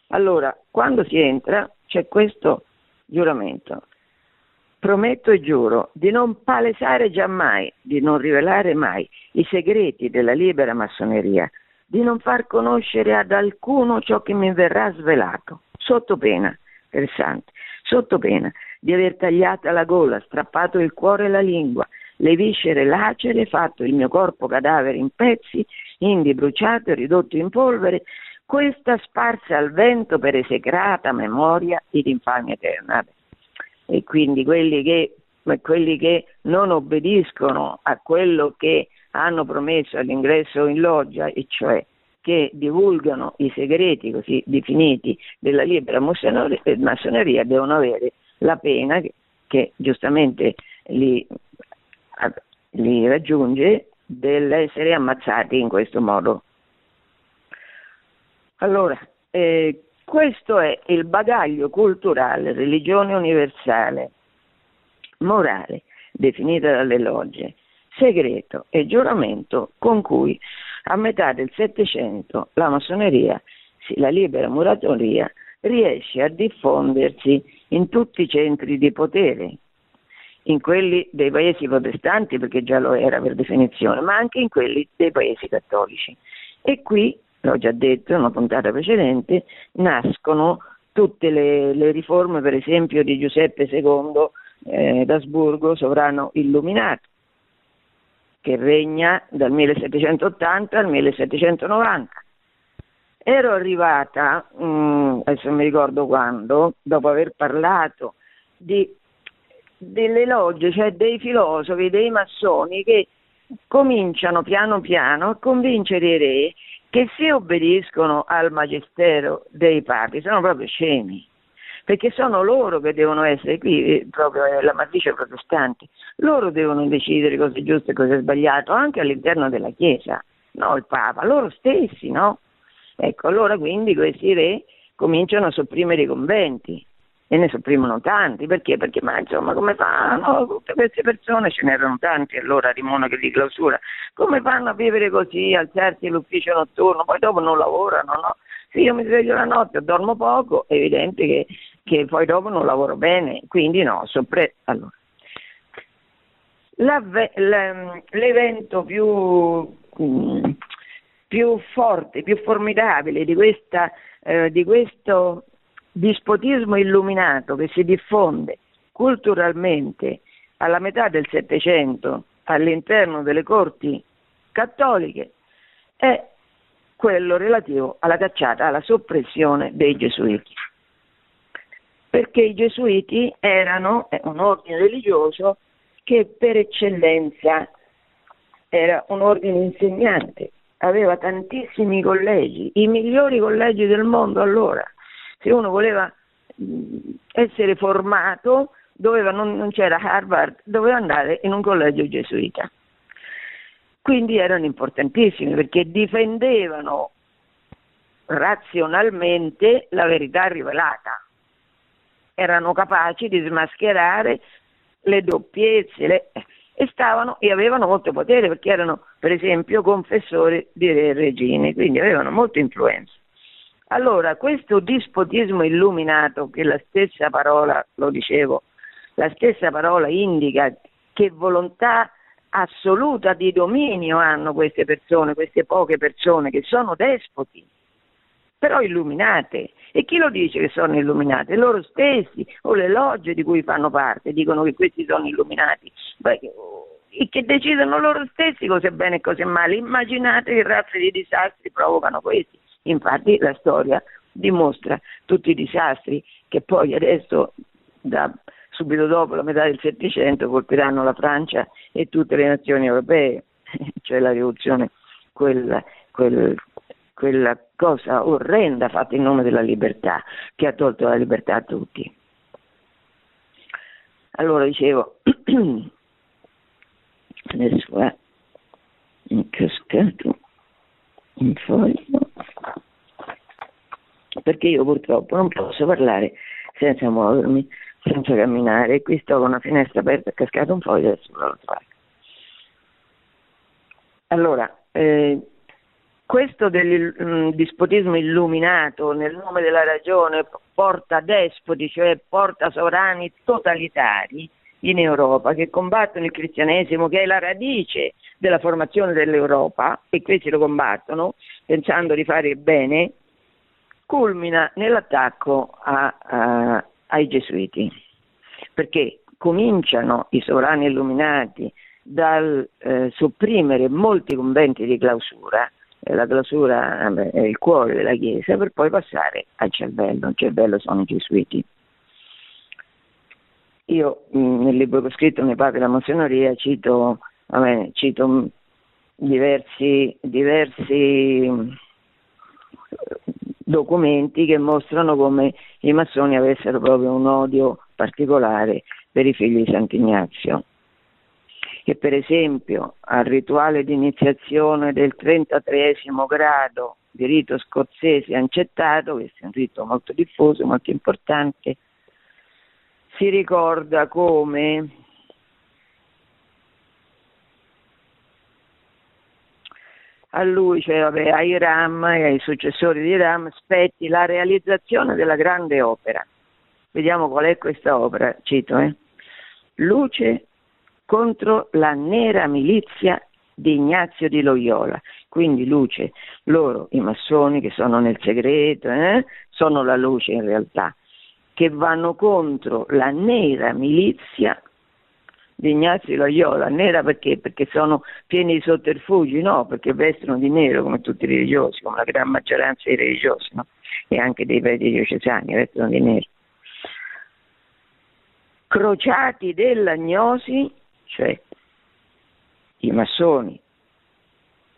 Allora, quando si entra c'è questo giuramento: prometto e giuro di non palesare giammai, di non rivelare mai i segreti della libera massoneria, di non far conoscere ad alcuno ciò che mi verrà svelato, sotto pena, interessante, sotto pena di aver tagliata la gola, strappato il cuore e la lingua, le viscere lacere, fatto il mio corpo cadavere in pezzi, indi bruciato e ridotto in polvere, questa sparsa al vento per esecrata memoria ed infamia eterna. E quindi quelli che ma quelli che non obbediscono a quello che hanno promesso all'ingresso in loggia, e cioè che divulgano i segreti così definiti della libera massoneria, devono avere la pena che giustamente li raggiunge dell'essere ammazzati in questo modo. Allora, questo è il bagaglio culturale, religione universale, morale, definita dalle logge, segreto e giuramento con cui a metà del Settecento la massoneria, la libera muratoria, riesce a diffondersi in tutti i centri di potere, in quelli dei paesi protestanti, perché già lo era per definizione, ma anche in quelli dei paesi cattolici. E qui, l'ho già detto in una puntata precedente, nascono tutte le riforme, per esempio, di Giuseppe II d'Asburgo, sovrano illuminato, che regna dal 1780 al 1790. Ero arrivata, adesso non mi ricordo quando, dopo aver parlato delle logge, cioè dei filosofi, dei massoni che cominciano piano piano a convincere i re che se obbediscono al magistero dei papi sono proprio scemi, perché sono loro che devono essere qui, proprio la matrice protestante, loro devono decidere cosa è giusto e cosa è sbagliato anche all'interno della Chiesa, no il Papa, loro stessi, no? Ecco, allora quindi questi re cominciano a sopprimere i conventi, e ne sopprimono tanti, perché ma insomma come fanno tutte queste persone, ce n'erano tanti allora di monache di clausura, come fanno a vivere così, alzarsi all'ufficio notturno, poi dopo non lavorano, no? Se io mi sveglio la notte, dormo poco, è evidente che poi dopo non lavoro bene, quindi no, allora. L'evento più forte, più formidabile di questo dispotismo illuminato che si diffonde culturalmente alla metà del Settecento all'interno delle corti cattoliche è quello relativo alla cacciata, alla soppressione dei gesuiti, perché i gesuiti erano un ordine religioso che per eccellenza era un ordine insegnante, aveva tantissimi collegi, i migliori collegi del mondo allora. Se uno voleva essere formato, doveva, non c'era Harvard, doveva andare in un collegio gesuita. Quindi erano importantissimi perché difendevano razionalmente la verità rivelata. Erano capaci di smascherare le doppiezze e avevano molto potere perché erano, per esempio, confessori di re e regine, quindi avevano molta influenza. Allora, questo dispotismo illuminato, che la stessa parola indica che volontà assoluta di dominio hanno queste persone, queste poche persone che sono despoti, però illuminate. E chi lo dice che sono illuminate? Loro stessi o le logge di cui fanno parte dicono che questi sono illuminati e che decidono loro stessi cosa è bene e cosa è male. Immaginate che razze di disastri provocano questi. Infatti la storia dimostra tutti i disastri che poi adesso, subito dopo la metà del Settecento, colpiranno la Francia e tutte le nazioni europee, cioè la rivoluzione, quella cosa orrenda fatta in nome della libertà, che ha tolto la libertà a tutti. Allora dicevo, adesso è incascato un foglio, perché io purtroppo non posso parlare senza muovermi, senza camminare. Qui sto con una finestra aperta, è cascato un foglio, adesso non lo trovo. Allora, questo del dispotismo illuminato nel nome della ragione porta despoti, cioè porta sovrani totalitari in Europa che combattono il cristianesimo, che è la radice della formazione dell'Europa, e questi lo combattono pensando di fare il bene, culmina nell'attacco ai gesuiti, perché cominciano i sovrani illuminati dal sopprimere molti conventi di clausura, la clausura è il cuore della Chiesa, per poi passare al cervello sono i gesuiti. Io nel libro che ho scritto, Mi paga la massoneria, cito diversi documenti che mostrano come i massoni avessero proprio un odio particolare per i figli di Sant'Ignazio. Che per esempio al rituale di iniziazione del 33° grado di rito scozzese ancettato, questo è un rito molto diffuso, molto importante, si ricorda come a lui, a Hiram e ai successori di Hiram, spetti la realizzazione della grande opera. Vediamo qual è questa opera, cito. Luce contro la nera milizia di Ignazio di Loyola. Quindi luce, loro i massoni che sono nel segreto, sono la luce in realtà, che vanno contro la nera milizia di Ignazio di Loyola. Nera perché? Perché sono pieni di sotterfugi? No, perché vestono di nero come tutti i religiosi, come la gran maggioranza dei religiosi, no? E anche dei preti diocesani vestono di nero. Crociati dell'agnosi, cioè i massoni,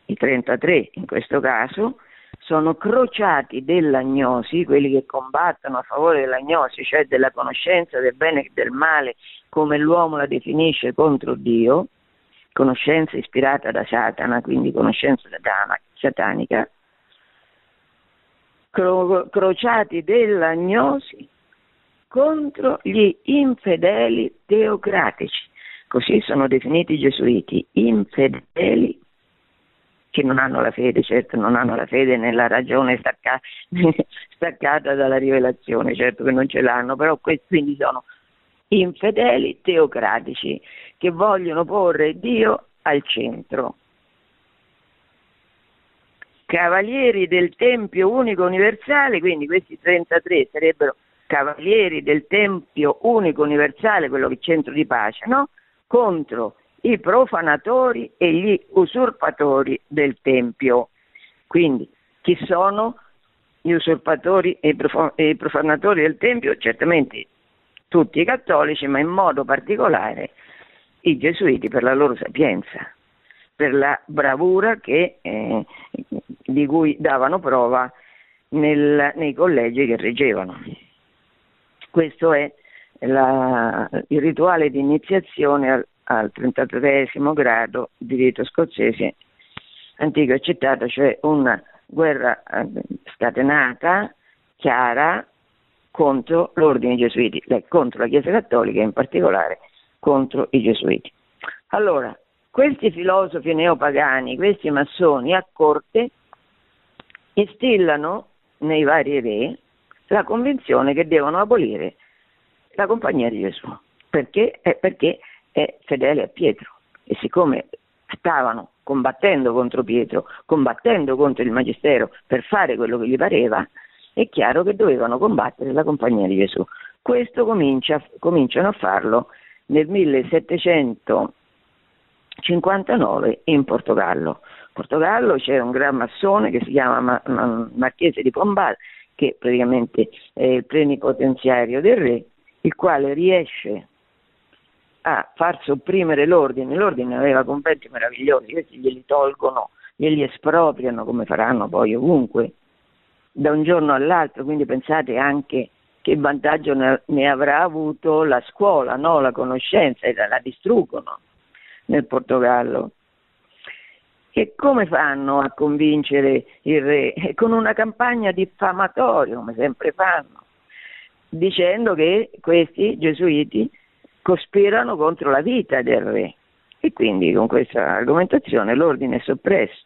i 33 in questo caso, sono crociati dell'agnosi, quelli che combattono a favore dell'agnosi, cioè della conoscenza del bene e del male, come l'uomo la definisce, contro Dio, conoscenza ispirata da Satana, quindi conoscenza satanica, crociati dell'agnosi contro gli infedeli teocratici. Così sono definiti i gesuiti, infedeli che non hanno la fede, certo non hanno la fede nella ragione staccata dalla rivelazione, certo che non ce l'hanno, però quindi sono infedeli teocratici che vogliono porre Dio al centro. Cavalieri del Tempio Unico Universale, quindi questi 33 sarebbero cavalieri del Tempio Unico Universale, quello che è centro di pace, no? Contro i profanatori e gli usurpatori del Tempio. Quindi chi sono gli usurpatori e i profanatori del Tempio? Certamente tutti i cattolici, ma in modo particolare i gesuiti per la loro sapienza, per la bravura di cui davano prova nei collegi che reggevano. Questo è il rituale di iniziazione al 33° grado di rito scozzese antico accettato, cioè una guerra scatenata, chiara, contro l'ordine gesuiti, contro la Chiesa Cattolica e in particolare contro i gesuiti. Allora, questi filosofi neopagani, questi massoni a corte, instillano nei vari re la convinzione che devono abolire la compagnia di Gesù, perché è fedele a Pietro, e siccome stavano combattendo contro Pietro, combattendo contro il magistero per fare quello che gli pareva, è chiaro che dovevano combattere la compagnia di Gesù. Questo cominciano a farlo nel 1759 in Portogallo. In Portogallo c'è un gran massone che si chiama Marchese di Pombal, che praticamente è il plenipotenziario del re, il quale riesce a far sopprimere l'ordine. L'ordine aveva conventi meravigliosi, questi glieli tolgono, glieli espropriano, come faranno poi ovunque, da un giorno all'altro. Quindi pensate anche che vantaggio ne avrà avuto la scuola, no? La conoscenza, la distruggono nel Portogallo. E come fanno a convincere il re? Con una campagna diffamatoria, come sempre fanno, dicendo che questi gesuiti cospirano contro la vita del re, e quindi con questa argomentazione l'ordine è soppresso.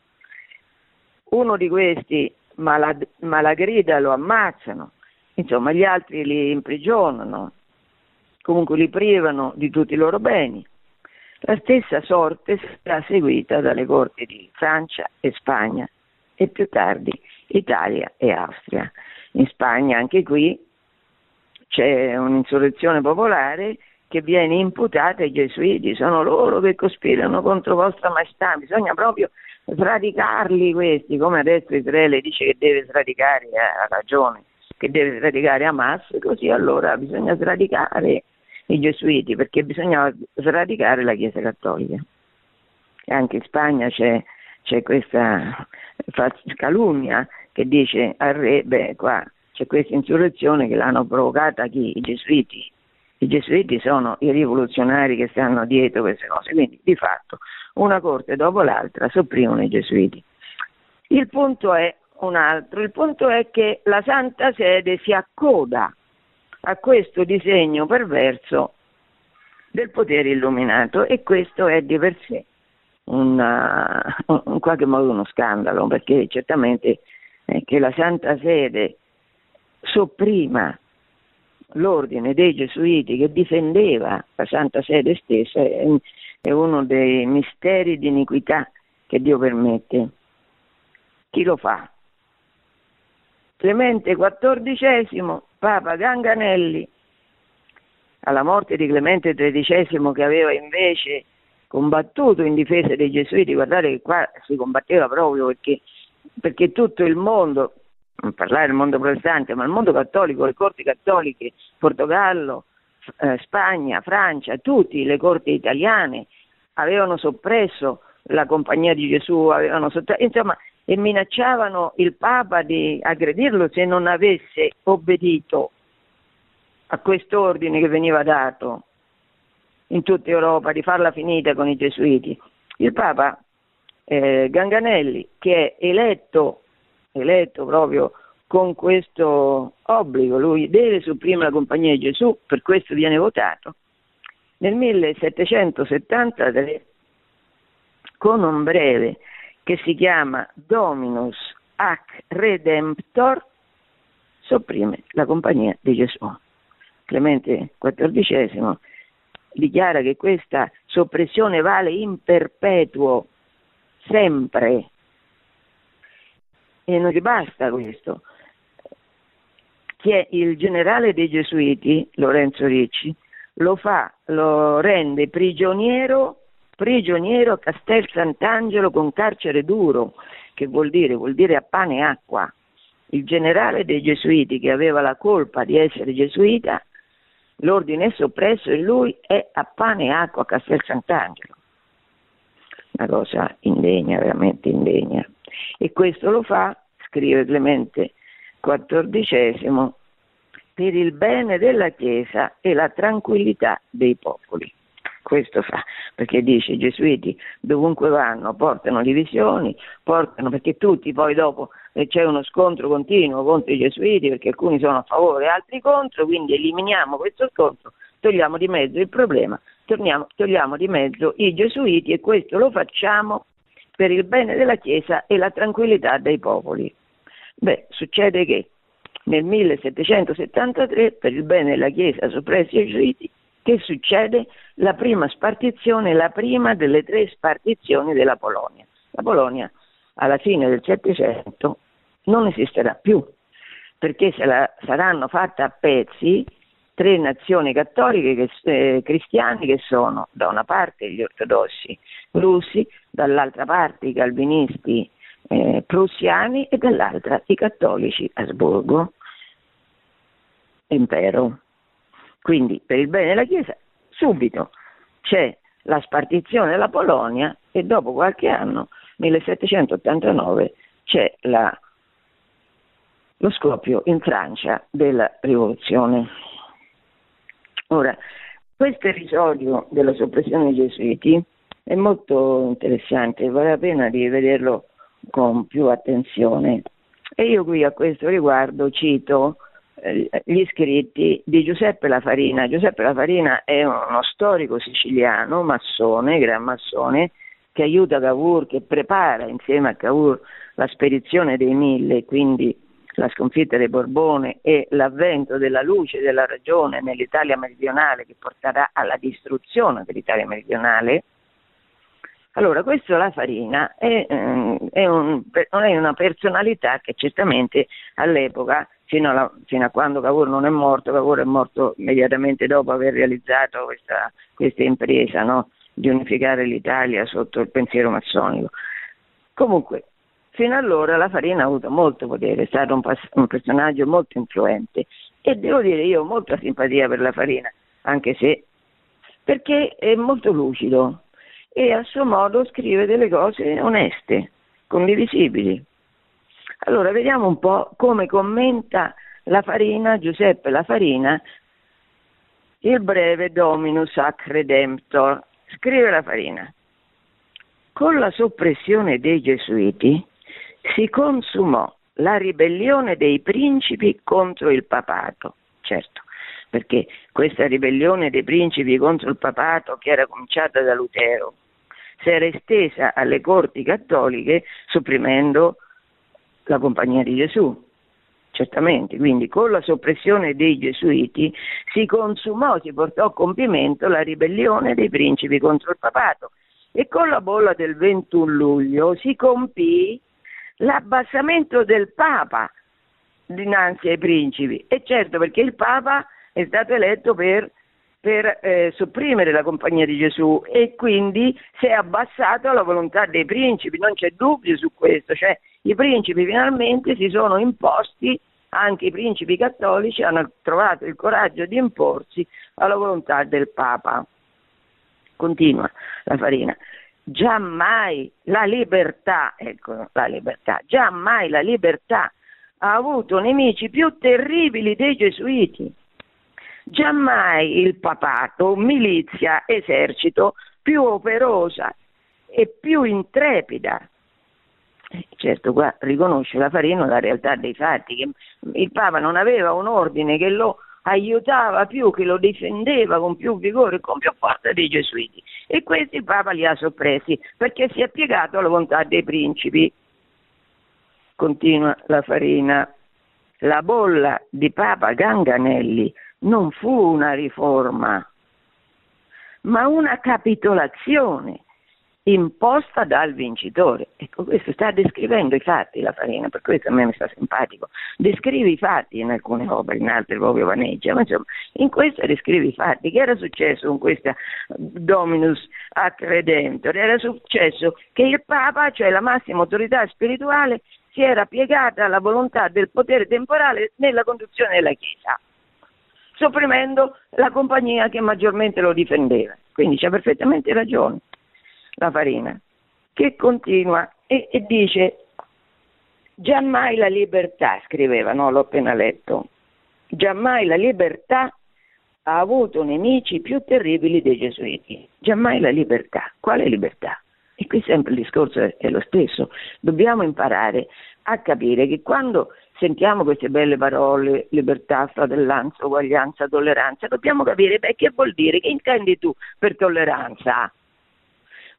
Uno di questi, Malagrida, lo ammazzano, insomma gli altri li imprigionano, comunque li privano di tutti i loro beni. La stessa sorte sarà seguita dalle corti di Francia e Spagna, e più tardi Italia e Austria. In Spagna anche qui c'è un'insurrezione popolare che viene imputata ai gesuiti: sono loro che cospirano contro vostra maestà, bisogna proprio sradicarli questi, come adesso Israele dice che deve sradicare, ha ragione, che deve sradicare Hamas, così allora bisogna sradicare i gesuiti, perché bisognava sradicare la Chiesa Cattolica. Anche in Spagna c'è questa calunnia che dice al re, beh, qua c'è questa insurrezione che l'hanno provocata chi? I gesuiti. I gesuiti sono i rivoluzionari che stanno dietro queste cose, quindi di fatto una corte dopo l'altra sopprimono i gesuiti. Il punto è un altro, il punto è che la Santa Sede si accoda a questo disegno perverso del potere illuminato, e questo è di per sé in qualche modo uno scandalo, perché certamente che la Santa Sede sopprima l'ordine dei gesuiti che difendeva la Santa Sede stessa è uno dei misteri di iniquità che Dio permette. Chi lo fa? Clemente XIV, Papa Ganganelli. Alla morte di Clemente XIII, che aveva invece combattuto in difesa dei gesuiti, guardate che qua si combatteva proprio perché tutto il mondo, non parlare del mondo protestante, ma il mondo cattolico, le corti cattoliche, Portogallo, Spagna, Francia, tutte le corti italiane avevano soppresso la Compagnia di Gesù, insomma, e minacciavano il Papa di aggredirlo se non avesse obbedito a quest'ordine che veniva dato in tutta Europa di farla finita con i gesuiti. Il Papa Ganganelli, che è eletto proprio con questo obbligo, lui deve sopprimere la Compagnia di Gesù, per questo viene votato, nel 1773 con un breve che si chiama Dominus ac Redemptor sopprime la Compagnia di Gesù. Clemente XIV dichiara che questa soppressione vale in perpetuo, sempre, e non gli basta questo, che il generale dei gesuiti Lorenzo Ricci lo rende prigioniero a Castel Sant'Angelo con carcere duro, che vuol dire a pane e acqua. Il generale dei gesuiti che aveva la colpa di essere gesuita, l'ordine è soppresso e lui è a pane e acqua a Castel Sant'Angelo. Una cosa indegna, veramente indegna. E questo lo fa, scrive Clemente XIV, per il bene della Chiesa e la tranquillità dei popoli. Questo fa, perché dice i gesuiti dovunque vanno portano divisioni, perché tutti poi dopo c'è uno scontro continuo contro i gesuiti, perché alcuni sono a favore, altri contro, quindi eliminiamo questo scontro, togliamo di mezzo il problema, togliamo di mezzo i gesuiti, e questo lo facciamo per il bene della Chiesa e la tranquillità dei popoli. Beh, succede che nel 1773 per il bene della Chiesa soppressi i gesuiti. Che succede? La prima spartizione, la prima delle tre spartizioni della Polonia. La Polonia alla fine del Settecento non esisterà più, perché saranno fatte a pezzi tre nazioni cattoliche cristiane, che sono da una parte gli ortodossi russi, dall'altra parte i calvinisti prussiani e dall'altra i cattolici Asburgo, impero. Quindi per il bene della Chiesa subito c'è la spartizione della Polonia, e dopo qualche anno, 1789, c'è lo scoppio in Francia della rivoluzione. Ora, questo episodio della soppressione dei gesuiti è molto interessante, vale la pena di vederlo con più attenzione, e io qui a questo riguardo cito gli scritti di Giuseppe La Farina. Giuseppe La Farina è uno storico siciliano, massone, gran massone, che aiuta Cavour, che prepara insieme a Cavour la spedizione dei 1000, quindi la sconfitta dei Borbone e l'avvento della luce e della ragione nell'Italia meridionale, che porterà alla distruzione dell'Italia meridionale. Allora, questo La Farina è una personalità che certamente all'epoca, fino a quando Cavour non è morto, Cavour è morto immediatamente dopo aver realizzato questa impresa, no? Di unificare l'Italia sotto il pensiero massonico. Comunque, fino allora La Farina ha avuto molto potere, è stato un personaggio molto influente, e devo dire io ho molta simpatia per La Farina, anche se, perché è molto lucido e a suo modo scrive delle cose oneste, condivisibili. Allora vediamo un po' come commenta Lafarina, Giuseppe Lafarina, il breve Dominus ac Redemptor. Scrive Lafarina: con la soppressione dei Gesuiti si consumò la ribellione dei principi contro il papato. Certo, perché questa ribellione dei principi contro il papato, che era cominciata da Lutero, si era estesa alle corti cattoliche sopprimendo la Compagnia di Gesù. Certamente, quindi con la soppressione dei Gesuiti si consumò, si portò a compimento la ribellione dei principi contro il papato, e con la bolla del 21 luglio si compì l'abbassamento del Papa dinanzi ai principi. E certo, perché il Papa è stato eletto per sopprimere la Compagnia di Gesù, e quindi si è abbassato alla volontà dei principi, non c'è dubbio su questo, cioè i principi finalmente si sono imposti, anche i principi cattolici hanno trovato il coraggio di imporsi alla volontà del Papa. Continua Lafarina: giammai la libertà, ecco la libertà, giammai la libertà ha avuto nemici più terribili dei Gesuiti, giammai il papato, milizia, esercito più operosa e più intrepida. Certo, qua riconosce Lafarina la realtà dei fatti, che il Papa non aveva un ordine che lo aiutava più, che lo difendeva con più vigore, con più forza dei Gesuiti, e questi il Papa li ha soppressi perché si è piegato alla volontà dei principi. Continua Lafarina: la bolla di Papa Ganganelli non fu una riforma, ma una capitolazione imposta dal vincitore. Ecco, questo sta descrivendo i fatti Lafarina, per questo a me mi sta simpatico, descrive i fatti in alcune opere, in altre proprio vaneggia, ma insomma in questa descrive i fatti. Che era successo con questa Dominus ac Redemptor? Era successo che il Papa, cioè la massima autorità spirituale, si era piegata alla volontà del potere temporale nella conduzione della Chiesa, sopprimendo la compagnia che maggiormente lo difendeva. Quindi c'ha perfettamente ragione Lafarina, che continua e dice: giammai la libertà, scriveva, no, l'ho appena letto, giammai la libertà ha avuto nemici più terribili dei Gesuiti. Giammai la libertà, quale libertà? E qui sempre il discorso è lo stesso, dobbiamo imparare a capire che quando sentiamo queste belle parole, libertà, fratellanza, uguaglianza, tolleranza, dobbiamo capire che vuol dire, che intendi tu per tolleranza?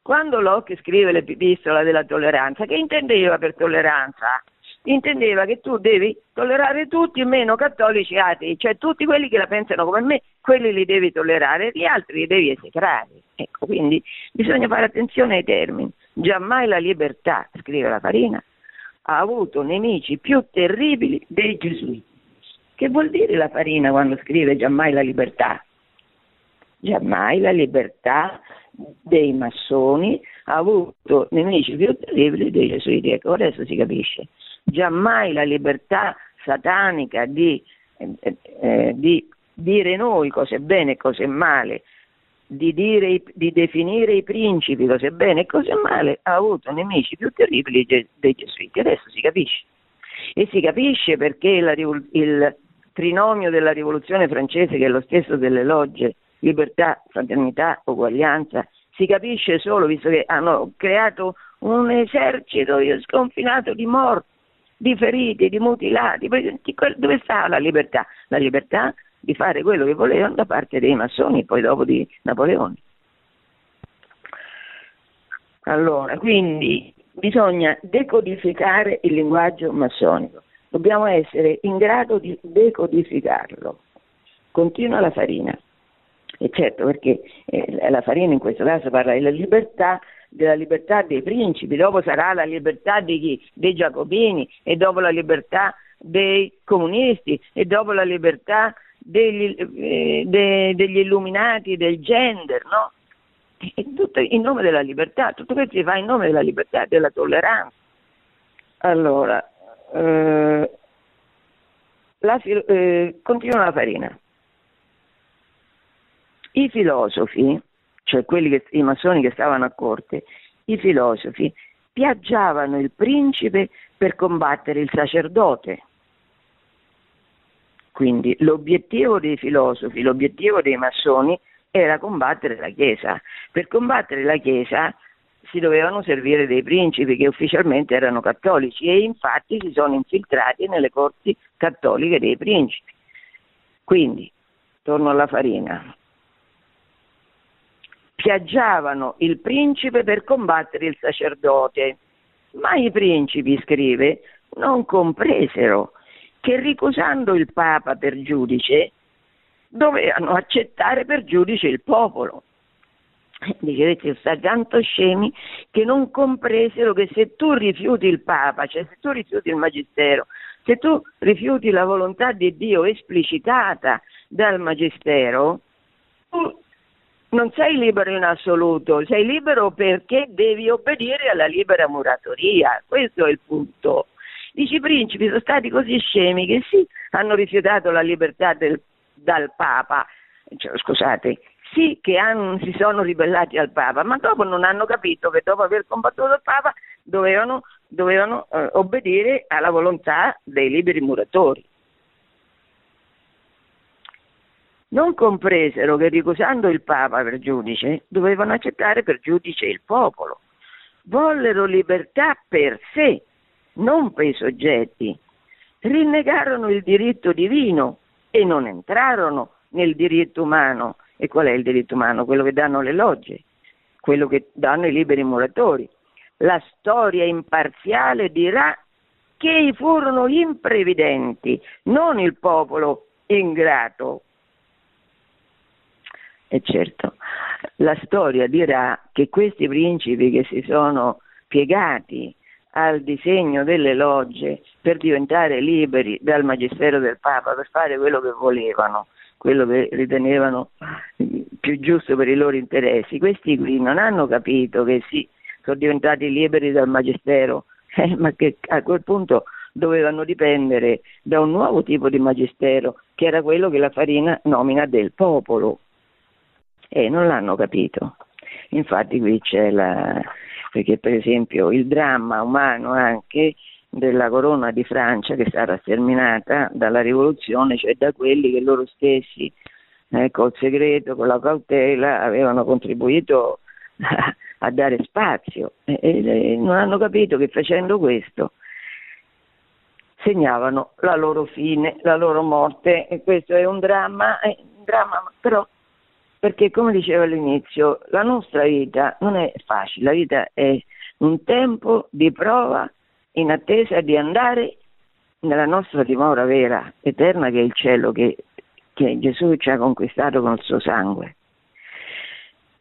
Quando Locke scrive l'epistola della tolleranza, che intendeva per tolleranza? Intendeva che tu devi tollerare tutti, meno cattolici e atei, cioè tutti quelli che la pensano come me, quelli li devi tollerare, gli altri li devi esecrare. Ecco, quindi bisogna fare attenzione ai termini. Giammai la libertà, scrive Lafarina, ha avuto nemici più terribili dei Gesuiti. Che vuol dire Lafarina quando scrive giammai la libertà? Giammai la libertà dei massoni ha avuto nemici più terribili dei Gesuiti. Ecco, adesso si capisce. Giammai la libertà satanica di dire noi cosa è bene e cosa è male, di definire i principi cosa è bene e cosa è male, ha avuto nemici più terribili dei Gesuiti. Adesso si capisce. E si capisce perché il trinomio della Rivoluzione francese, che è lo stesso delle logge, libertà, fraternità, uguaglianza, si capisce solo visto che hanno creato un esercito sconfinato di morti, di feriti, di mutilati. Dove sta la libertà? La libertà di fare quello che volevano da parte dei massoni, poi dopo di Napoleone. Allora, quindi bisogna decodificare il linguaggio massonico, dobbiamo essere in grado di decodificarlo. Continua Lafarina. E certo, perché Lafarina in questo caso parla della libertà dei principi, dopo sarà la libertà dei giacobini, e dopo la libertà dei comunisti, e dopo la libertà degli illuminati, del gender, no? E tutto in nome della libertà, tutto questo si fa in nome della libertà e della tolleranza. Allora, continua Lafarina. I filosofi, cioè quelli che, i massoni che stavano a corte, i filosofi piaggiavano il principe per combattere il sacerdote. Quindi l'obiettivo dei filosofi, l'obiettivo dei massoni era combattere la Chiesa. Per combattere la Chiesa si dovevano servire dei principi che ufficialmente erano cattolici e infatti si sono infiltrati nelle corti cattoliche dei principi. Quindi, torno alla farina, piaggiavano il principe per combattere il sacerdote, ma i principi, scrive, non compresero che ricusando il Papa per giudice dovevano accettare per giudice il popolo. Dicevete, sta tanto scemi che non compresero che se tu rifiuti il Papa, cioè se tu rifiuti il Magistero, se tu rifiuti la volontà di Dio esplicitata dal Magistero, tu non sei libero in assoluto, sei libero perché devi obbedire alla libera muratoria, questo è il punto. Dici, i principi sono stati così scemi che sì, hanno rifiutato la libertà dal Papa, cioè, scusate, sì che si sono ribellati al Papa, ma dopo non hanno capito che dopo aver combattuto il Papa dovevano obbedire alla volontà dei liberi muratori. Non compresero che ricusando il Papa per giudice dovevano accettare per giudice il popolo. Vollero libertà per sé, non per i soggetti, rinnegarono il diritto divino e non entrarono nel diritto umano. E qual è il diritto umano? Quello che danno le logge, quello che danno i liberi muratori. La storia imparziale dirà che furono gli imprevidenti, non il popolo ingrato. E certo, la storia dirà che questi principi che si sono piegati al disegno delle logge per diventare liberi dal magistero del Papa, per fare quello che volevano, quello che ritenevano più giusto per i loro interessi, questi qui non hanno capito che sì, sono diventati liberi dal magistero, ma che a quel punto dovevano dipendere da un nuovo tipo di magistero, che era quello che la Farina nomina del popolo, e non l'hanno capito. Infatti qui c'è perché per esempio il dramma umano anche della corona di Francia, che è stata sterminata dalla rivoluzione, cioè da quelli che loro stessi col segreto, con la cautela avevano contribuito a dare spazio, e non hanno capito che facendo questo segnavano la loro fine, la loro morte. E questo è un dramma, però, perché come dicevo all'inizio, la nostra vita non è facile, la vita è un tempo di prova in attesa di andare nella nostra dimora vera, eterna, che è il cielo che Gesù ci ha conquistato con il suo sangue.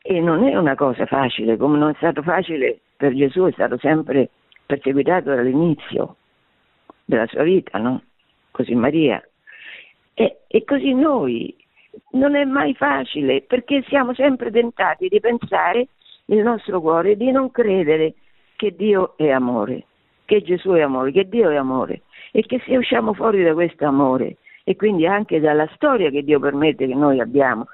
E non è una cosa facile, come non è stato facile per Gesù, è stato sempre perseguitato dall'inizio della sua vita, no? Così Maria. E così noi, non è mai facile, perché siamo sempre tentati di pensare nel nostro cuore, di non credere che Dio è amore, che Gesù è amore, che Dio è amore, e che se usciamo fuori da questo amore e quindi anche dalla storia che Dio permette che noi abbiamo,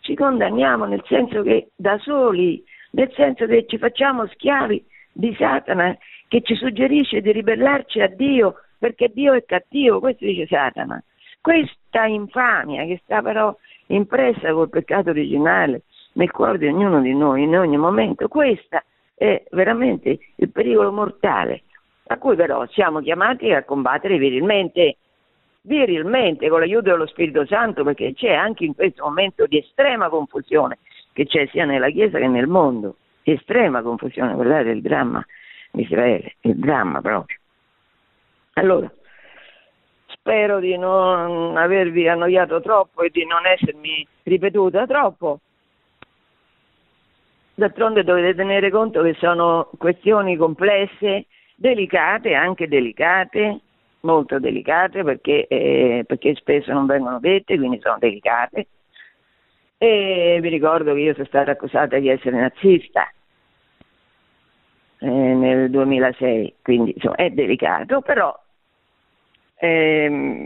ci condanniamo nel senso che da soli, nel senso che ci facciamo schiavi di Satana, che ci suggerisce di ribellarci a Dio perché Dio è cattivo, questo dice Satana. Questa infamia che sta però impressa col peccato originale nel cuore di ognuno di noi in ogni momento, questa è veramente il pericolo mortale, a cui però siamo chiamati a combattere virilmente con l'aiuto dello Spirito Santo, perché c'è anche in questo momento di estrema confusione che c'è sia nella Chiesa che nel mondo, estrema confusione, guardate il dramma di Israele, il dramma proprio. Allora, spero di non avervi annoiato troppo e di non essermi ripetuta troppo. D'altronde dovete tenere conto che sono questioni complesse, delicate, anche delicate, molto delicate, perché spesso non vengono dette, quindi sono delicate. E vi ricordo che io sono stata accusata di essere nazista nel 2006, quindi insomma è delicato, però io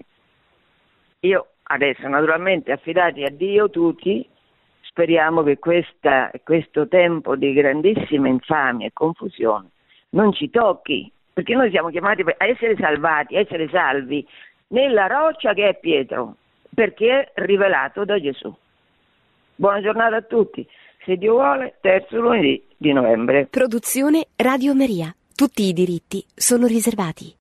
adesso naturalmente, affidati a Dio tutti, Speriamo che questo tempo di grandissima infamia e confusione non ci tocchi, perché noi siamo chiamati a essere salvati, a essere salvi nella roccia che è Pietro, perché è rivelato da Gesù. Buona giornata a tutti, se Dio vuole, terzo lunedì di novembre. Produzione Radio Maria. Tutti i diritti sono riservati.